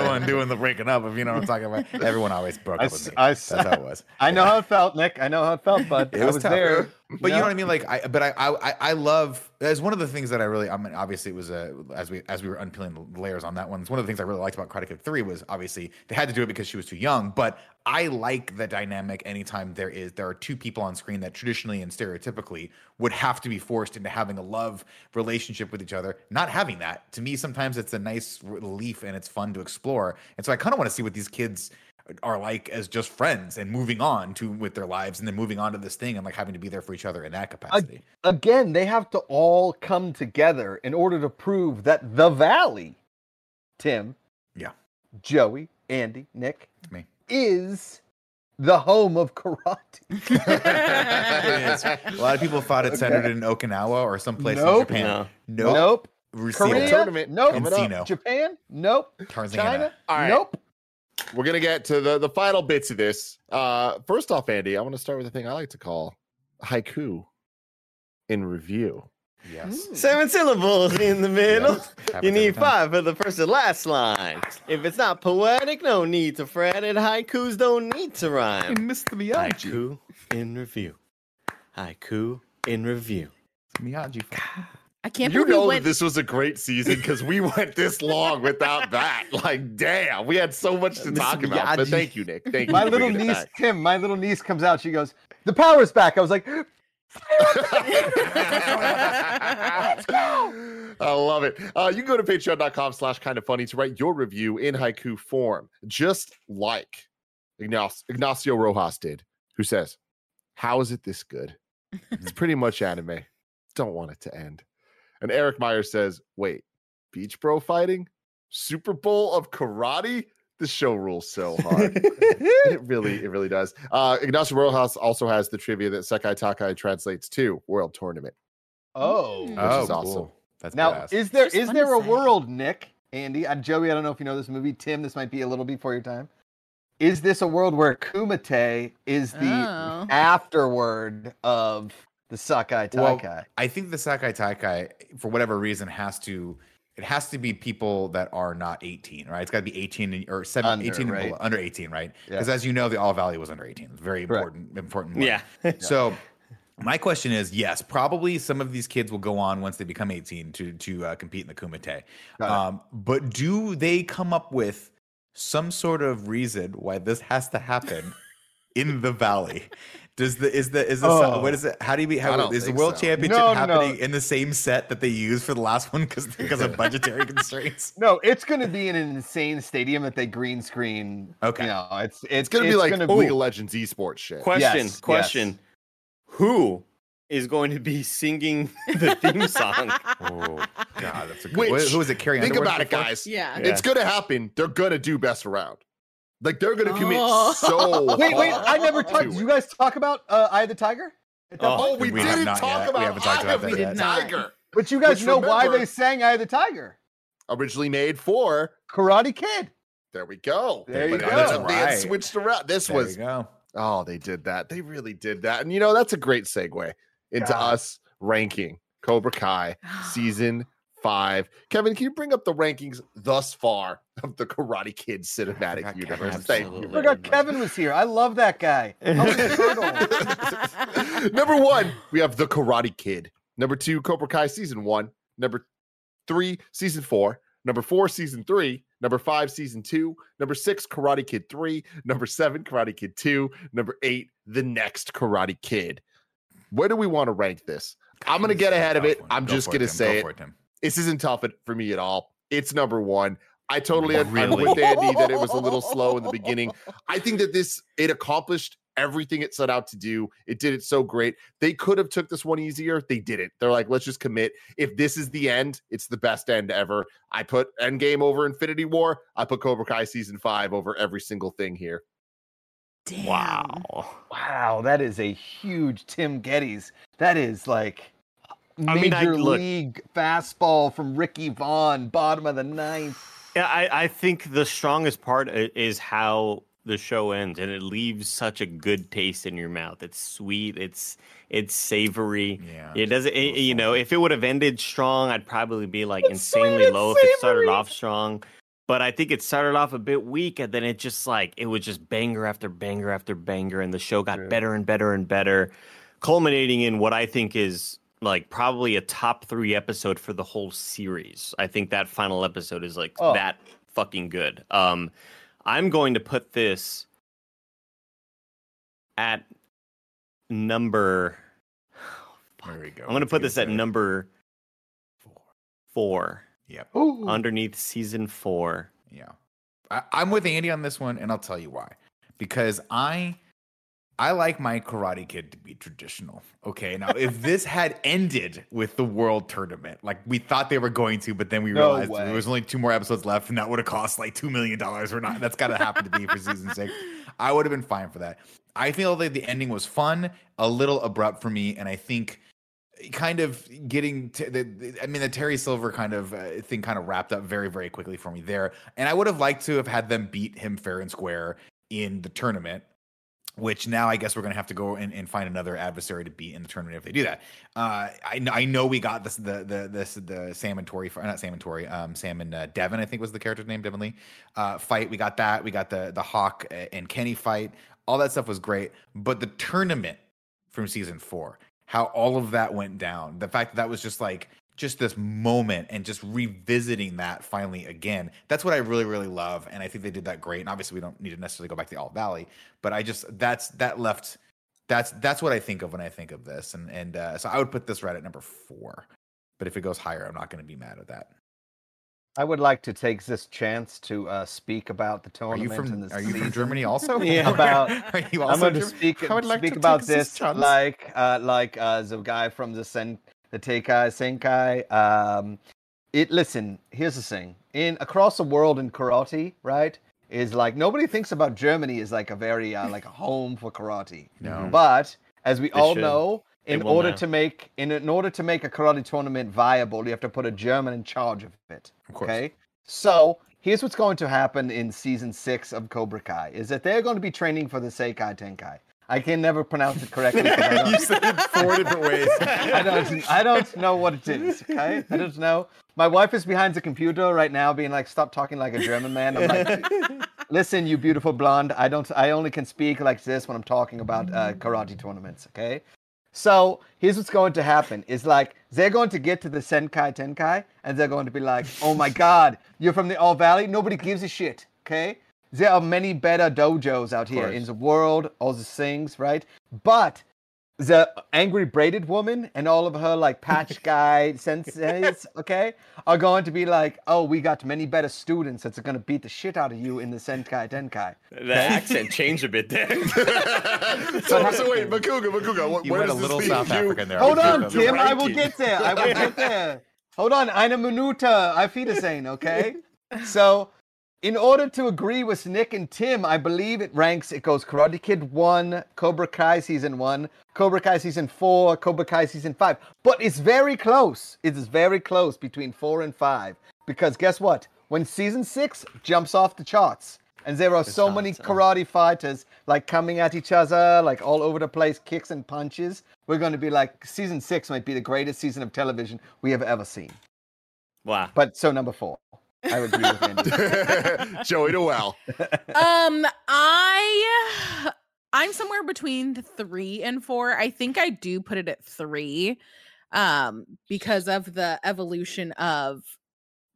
one doing the breaking up. If you know what I'm talking about, everyone always broke I, up with me. I, That's I, how it was. I know yeah. how it felt, Nick. I know how it felt, but it I was, was there. But you know? you know what I mean? Like, I, but I, I, I love. As one of the things that I really, I mean, obviously, it was a as we as we were unpeeling the layers on that one. It's one of the things I really liked about Karate Kid three was obviously they had to do it because she was too young, but I like the dynamic anytime there is there are two people on screen that traditionally and stereotypically would have to be forced into having a love relationship with each other. Not having that, to me, sometimes it's a nice relief and it's fun to explore. And so I kind of want to see what these kids are like as just friends and moving on to with their lives and then moving on to this thing and like having to be there for each other in that capacity. Again, they have to all come together in order to prove that the Valley, Tim, yeah, Joey, Andy, Nick, me, is the home of karate. A lot of people thought it centered okay. in Okinawa or someplace nope. in Japan. No. Nope. Nope. Korea? Tournament. Nope. Encino. Japan? Nope. Tarzana. China? Right. Nope. We're going to get to the, the final bits of this. Uh, first off, Andy, I want to start with a thing I like to call haiku in review. Yes. Ooh. Seven syllables in the middle. Yes. You need five for the first and last line. last line. If it's not poetic, no need to fret it. Haikus don't need to rhyme. Hey, Mister Miyagi. Haiku in review. Haiku in review. Miyagi. I can't you know went... that this was a great season because we went this long without that. Like, damn, we had so much to uh, talk Mister about. Miyagi. But thank you, Nick. Thank you. My little niece, Tim, my little niece comes out. She goes, the power's back. I was like... Let's go. I love it. Uh, you can go to patreon.com slash kind of funny to write your review in haiku form, just like Ignacio, Ignacio Rojas did, who says, how is it this good? It's pretty much anime. Don't want it to end. And Eric Meyer says, wait, Beach Bro fighting? Super Bowl of karate? The show rules so hard. it really, it really does. Uh, Ignacio Rojas also has the trivia that Sekai Taikai translates to World Tournament. Oh, which oh, is awesome. Cool. That's now badass. is there is there a world, Nick, Andy, and Joey? I don't know if you know this movie. Tim, this might be a little before your time. Is this a world where Kumite is the oh. afterword of the Sekai Taikai? Well, I think the Sekai Taikai, for whatever reason, has to. It has to be people that are not eighteen, right? It's got to be eighteen or seven, under, eighteen, right? Below, under eighteen, right? Because yeah. as you know, the All Valley was under eighteen. It's very Correct. important, important. One. Yeah. So my question is, yes, probably some of these kids will go on once they become eighteen to to uh, compete in the Kumite. Um, but do they come up with some sort of reason why this has to happen in the Valley? Does the is the is the oh. what is it? How do you be? How, is the world so. championship no, happening no. in the same set that they used for the last one because because of budgetary constraints? No, it's going to be in an insane stadium that they green screen. Okay, you know, it's it's, it's going to be like gonna, League of Legends esports shit. Question, yes, question: yes. Who is going to be singing the theme song? oh God, that's a good. Which, who is it? Carrie Think Underwood about it, before? guys. Yeah, yeah. It's going to happen. They're going to do best around. Like, they're going to commit oh. so Wait, wait, I never talked. Did you guys talk about uh, Eye of the Tiger? Oh, we, we didn't talk about Eye of the Tiger. But you guys Which know remember, why they sang Eye of the Tiger. Originally made for... Karate Kid. There we go. There you but go. Right. They had switched around. This there was... Go. Oh, they did that. They really did that. And, you know, that's a great segue into God. us ranking Cobra Kai season five. Kevin, can you bring up the rankings thus far of the Karate Kid cinematic universe? Thank you. I forgot Kevin was here. I love that guy. Number one, we have the Karate Kid. Number two, Cobra Kai season one. number three, season four, number four, season three, number five, season two, number six, Karate Kid three, number seven, Karate Kid two, number eight, The Next Karate Kid. Where do we want to rank this? I'm going to get ahead of it. I'm just going to say it. This isn't tough for me at all. It's number one. I totally agree really? with Andy that it was a little slow in the beginning. I think that this, it accomplished everything it set out to do. It did it so great. They could have took this one easier. They didn't. They're like, let's just commit. If this is the end, it's the best end ever. I put Endgame over Infinity War. I put Cobra Kai season five over every single thing here. Damn. Wow. Wow. That is a huge Tim Geddes. That is like major I mean, I, league look, fastball from Ricky Vaughn, bottom of the ninth. Yeah, I, I think the strongest part is how the show ends, and it leaves such a good taste in your mouth. It's sweet. It's it's savory. Yeah, it doesn't. It, you know, if it would have ended strong, I'd probably be like it's insanely sweet, low. If savory. It started off strong, but I think it started off a bit weak, and then it just like it was just banger after banger after banger, and the show got yeah. better and better and better, culminating in what I think is like probably a top three episode for the whole series. I think that final episode is like oh. that fucking good. Um. I'm going to put this at number. Oh, there we go. I'm going to put this at number four. Four. Yep. Ooh. Underneath season four. Yeah. I, I'm with Andy on this one, and I'll tell you why. Because I, I like my Karate Kid to be traditional. Okay. Now, if this had ended with the World Tournament, like we thought they were going to, but then we no realized way. there was only two more episodes left, and that would have cost like two million dollars or not. That's got to happen to me for season six. I would have been fine for that. I feel that the ending was fun, a little abrupt for me, and I think kind of getting to the, I mean, the Terry Silver kind of uh, thing kind of wrapped up very, very quickly for me there. And I would have liked to have had them beat him fair and square in the tournament. Which now I guess we're going to have to go and, and find another adversary to beat in the tournament if they do that. Uh, I, I know we got this, the the this the Sam and Tori, not Sam and Tori, um, Sam and uh, Devin, I think was the character's name, Devin Lee, uh, fight. We got that. We got the the Hawk and Kenny fight. All that stuff was great. But the tournament from season four, how all of that went down, the fact that that was just like, just this moment and just revisiting that finally again. That's what I really, really love. And I think they did that great. And obviously we don't need to necessarily go back to the All Valley, but I just, that's, that left, that's, that's what I think of when I think of this. And, and uh, so I would put this right at number four, but if it goes higher, I'm not going to be mad at that. I would like to take this chance to uh, speak about the tournament. Are you from, in this are you from Germany also? Yeah. about, are you also I'm going to speak, I would like speak to about this, this like, uh, like uh, the guy from the Sen- The Taikai, Senkai. Um, it listen. Here's the thing. In across the world in karate, right, is like nobody thinks about Germany as like a very uh, like a home for karate. No. But as we they all should. know, in order now. to make in, in order to make a karate tournament viable, you have to put a German in charge of it. Of course. Okay. So here's what's going to happen in season six of Cobra Kai is that they're going to be training for the Sekai Taikai. I can never pronounce it correctly. You said it four different ways. I don't, I don't know what it is, okay? I don't know. My wife is behind the computer right now being like, stop talking like a German man. I'm like, listen, you beautiful blonde. I don't. I only can speak like this when I'm talking about uh, karate tournaments, okay? So here's what's going to happen. It's like they're going to get to the Senkai Tenkai, and they're going to be like, oh, my God, you're from the All Valley? Nobody gives a shit, okay? There are many better dojos out here in the world, all these things, right? But the angry braided woman and all of her, like, patch guy senseis, okay, are going to be like, oh, we got many better students that's going to beat the shit out of you in the Senkai Tenkai. The okay? accent changed a bit there. so, so wait, Makuga, Makuga, what, where does a little this South African there. Hold on, Tim, I will get there. I will get there. Hold on, eine Minute, I feed a saying, okay? So... in order to agree with Nick and Tim, I believe it ranks, it goes Karate Kid one, Cobra Kai Season one, Cobra Kai Season four, Cobra Kai Season five. But it's very close. It is very close between four and five. Because guess what? When Season six jumps off the charts, and there are the so charts, many karate uh. fighters, like, coming at each other, like, all over the place, kicks and punches, we're going to be like, Season six might be the greatest season of television we have ever seen. Wow. But so number four. I would agree with Andy. Joey Noel. Um, I, I'm somewhere between three and four. I think I do put it at three. um, because of the evolution of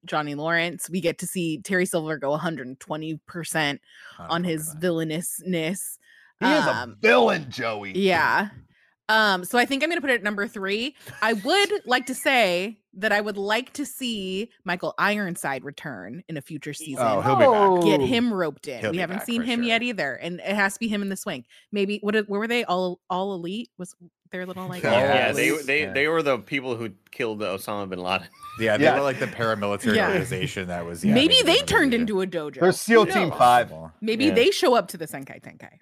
Johnny Lawrence. We get to see Terry Silver go one hundred twenty percent on his villainousness. He is um, a villain, Joey. Yeah. Um, so I think I'm going to put it at number three. I would like to say that I would like to see Michael Ironside return in a future season. Oh, he'll be back. Get him roped in. He'll we haven't seen him sure. yet either. And it has to be him in the swing. Maybe, what where were they? All all elite? Was their little like... Yeah, yeah they they yeah. they were the people who killed Osama bin Laden. Yeah, they yeah. were like the paramilitary yeah. organization that was... Yeah, maybe they turned into a dojo. They're SEAL Team knows? five. Maybe yeah. they show up to the Senkai Tenkai.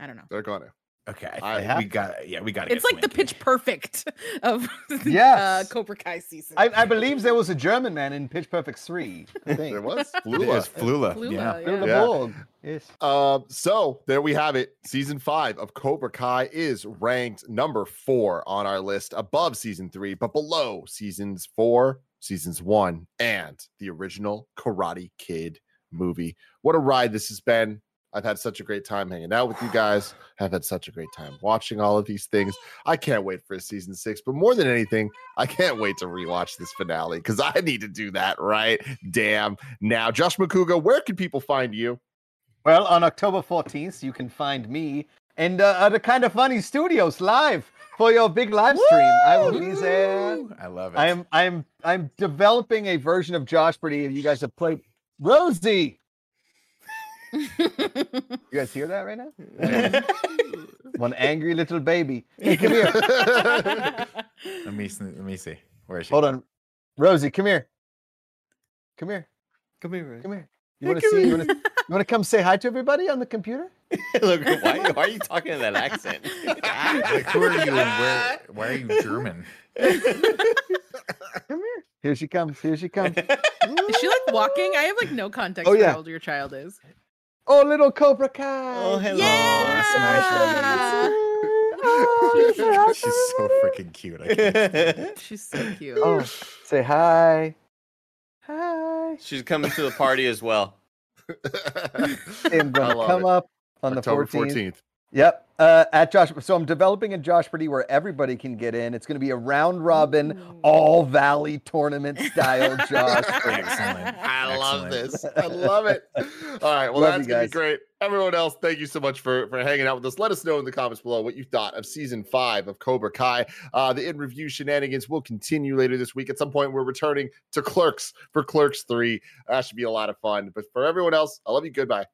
I don't know. They're gonna. Okay, I, I we got. Yeah, we got. It's like swinky. The pitch perfect of yes. uh, Cobra Kai season. I, I believe there was a German man in Pitch Perfect three. I think. There was Flula. It was Flula. Flula. Yeah. yeah. yeah. Yes. Uh, so there we have it. Season five of Cobra Kai is ranked number four on our list, above season three, but below seasons four, seasons one, and the original Karate Kid movie. What a ride this has been. I've had such a great time hanging out with you guys. I've had such a great time watching all of these things. I can't wait for season six, but more than anything, I can't wait to rewatch this finale because I need to do that right damn now. Josh McCougar, where can people find you? Well, on October fourteenth, you can find me in the, uh, the Kinda Funny Studios live for your big live Woo! Stream. I will be there. I love it. I'm I'm I'm developing a version of Josh Pretty. You guys have played Rosie. You guys hear that right now? Yeah. One angry little baby. Hey, come here. Let me let me see. Where is she? Hold on, Rosie. Come here. Come here. Come here. Rosie. Come here. You want to see? You want to? You want to come say hi to everybody on the computer? Look, why, why are you talking in that accent? Like, who are you? And where? Why are you German? Come here. Here she comes. Here she comes. Is she like walking? I have like no context oh, yeah. for how old your child is. Oh, little Cobra Kai. Oh, hello. Yeah. Smash oh, awesome. She's so freaking cute. I can't. She's so cute. Oh, say hi. Hi. She's coming to the party as well. I'm going to come it. Up on October the fourteenth. fourteenth. Yep. Uh, at Josh. So I'm developing a Josh Pretty where everybody can get in. It's going to be a round robin, Ooh. All Valley tournament style Josh Pretty. Excellent. I Excellent. Love this. I love it. All right. Well, love that's going to be great. Everyone else, thank you so much for, for hanging out with us. Let us know in the comments below what you thought of season five of Cobra Kai. Uh, the in-review shenanigans will continue later this week. At some point, we're returning to Clerks for Clerks three. That should be a lot of fun. But for everyone else, I love you. Goodbye.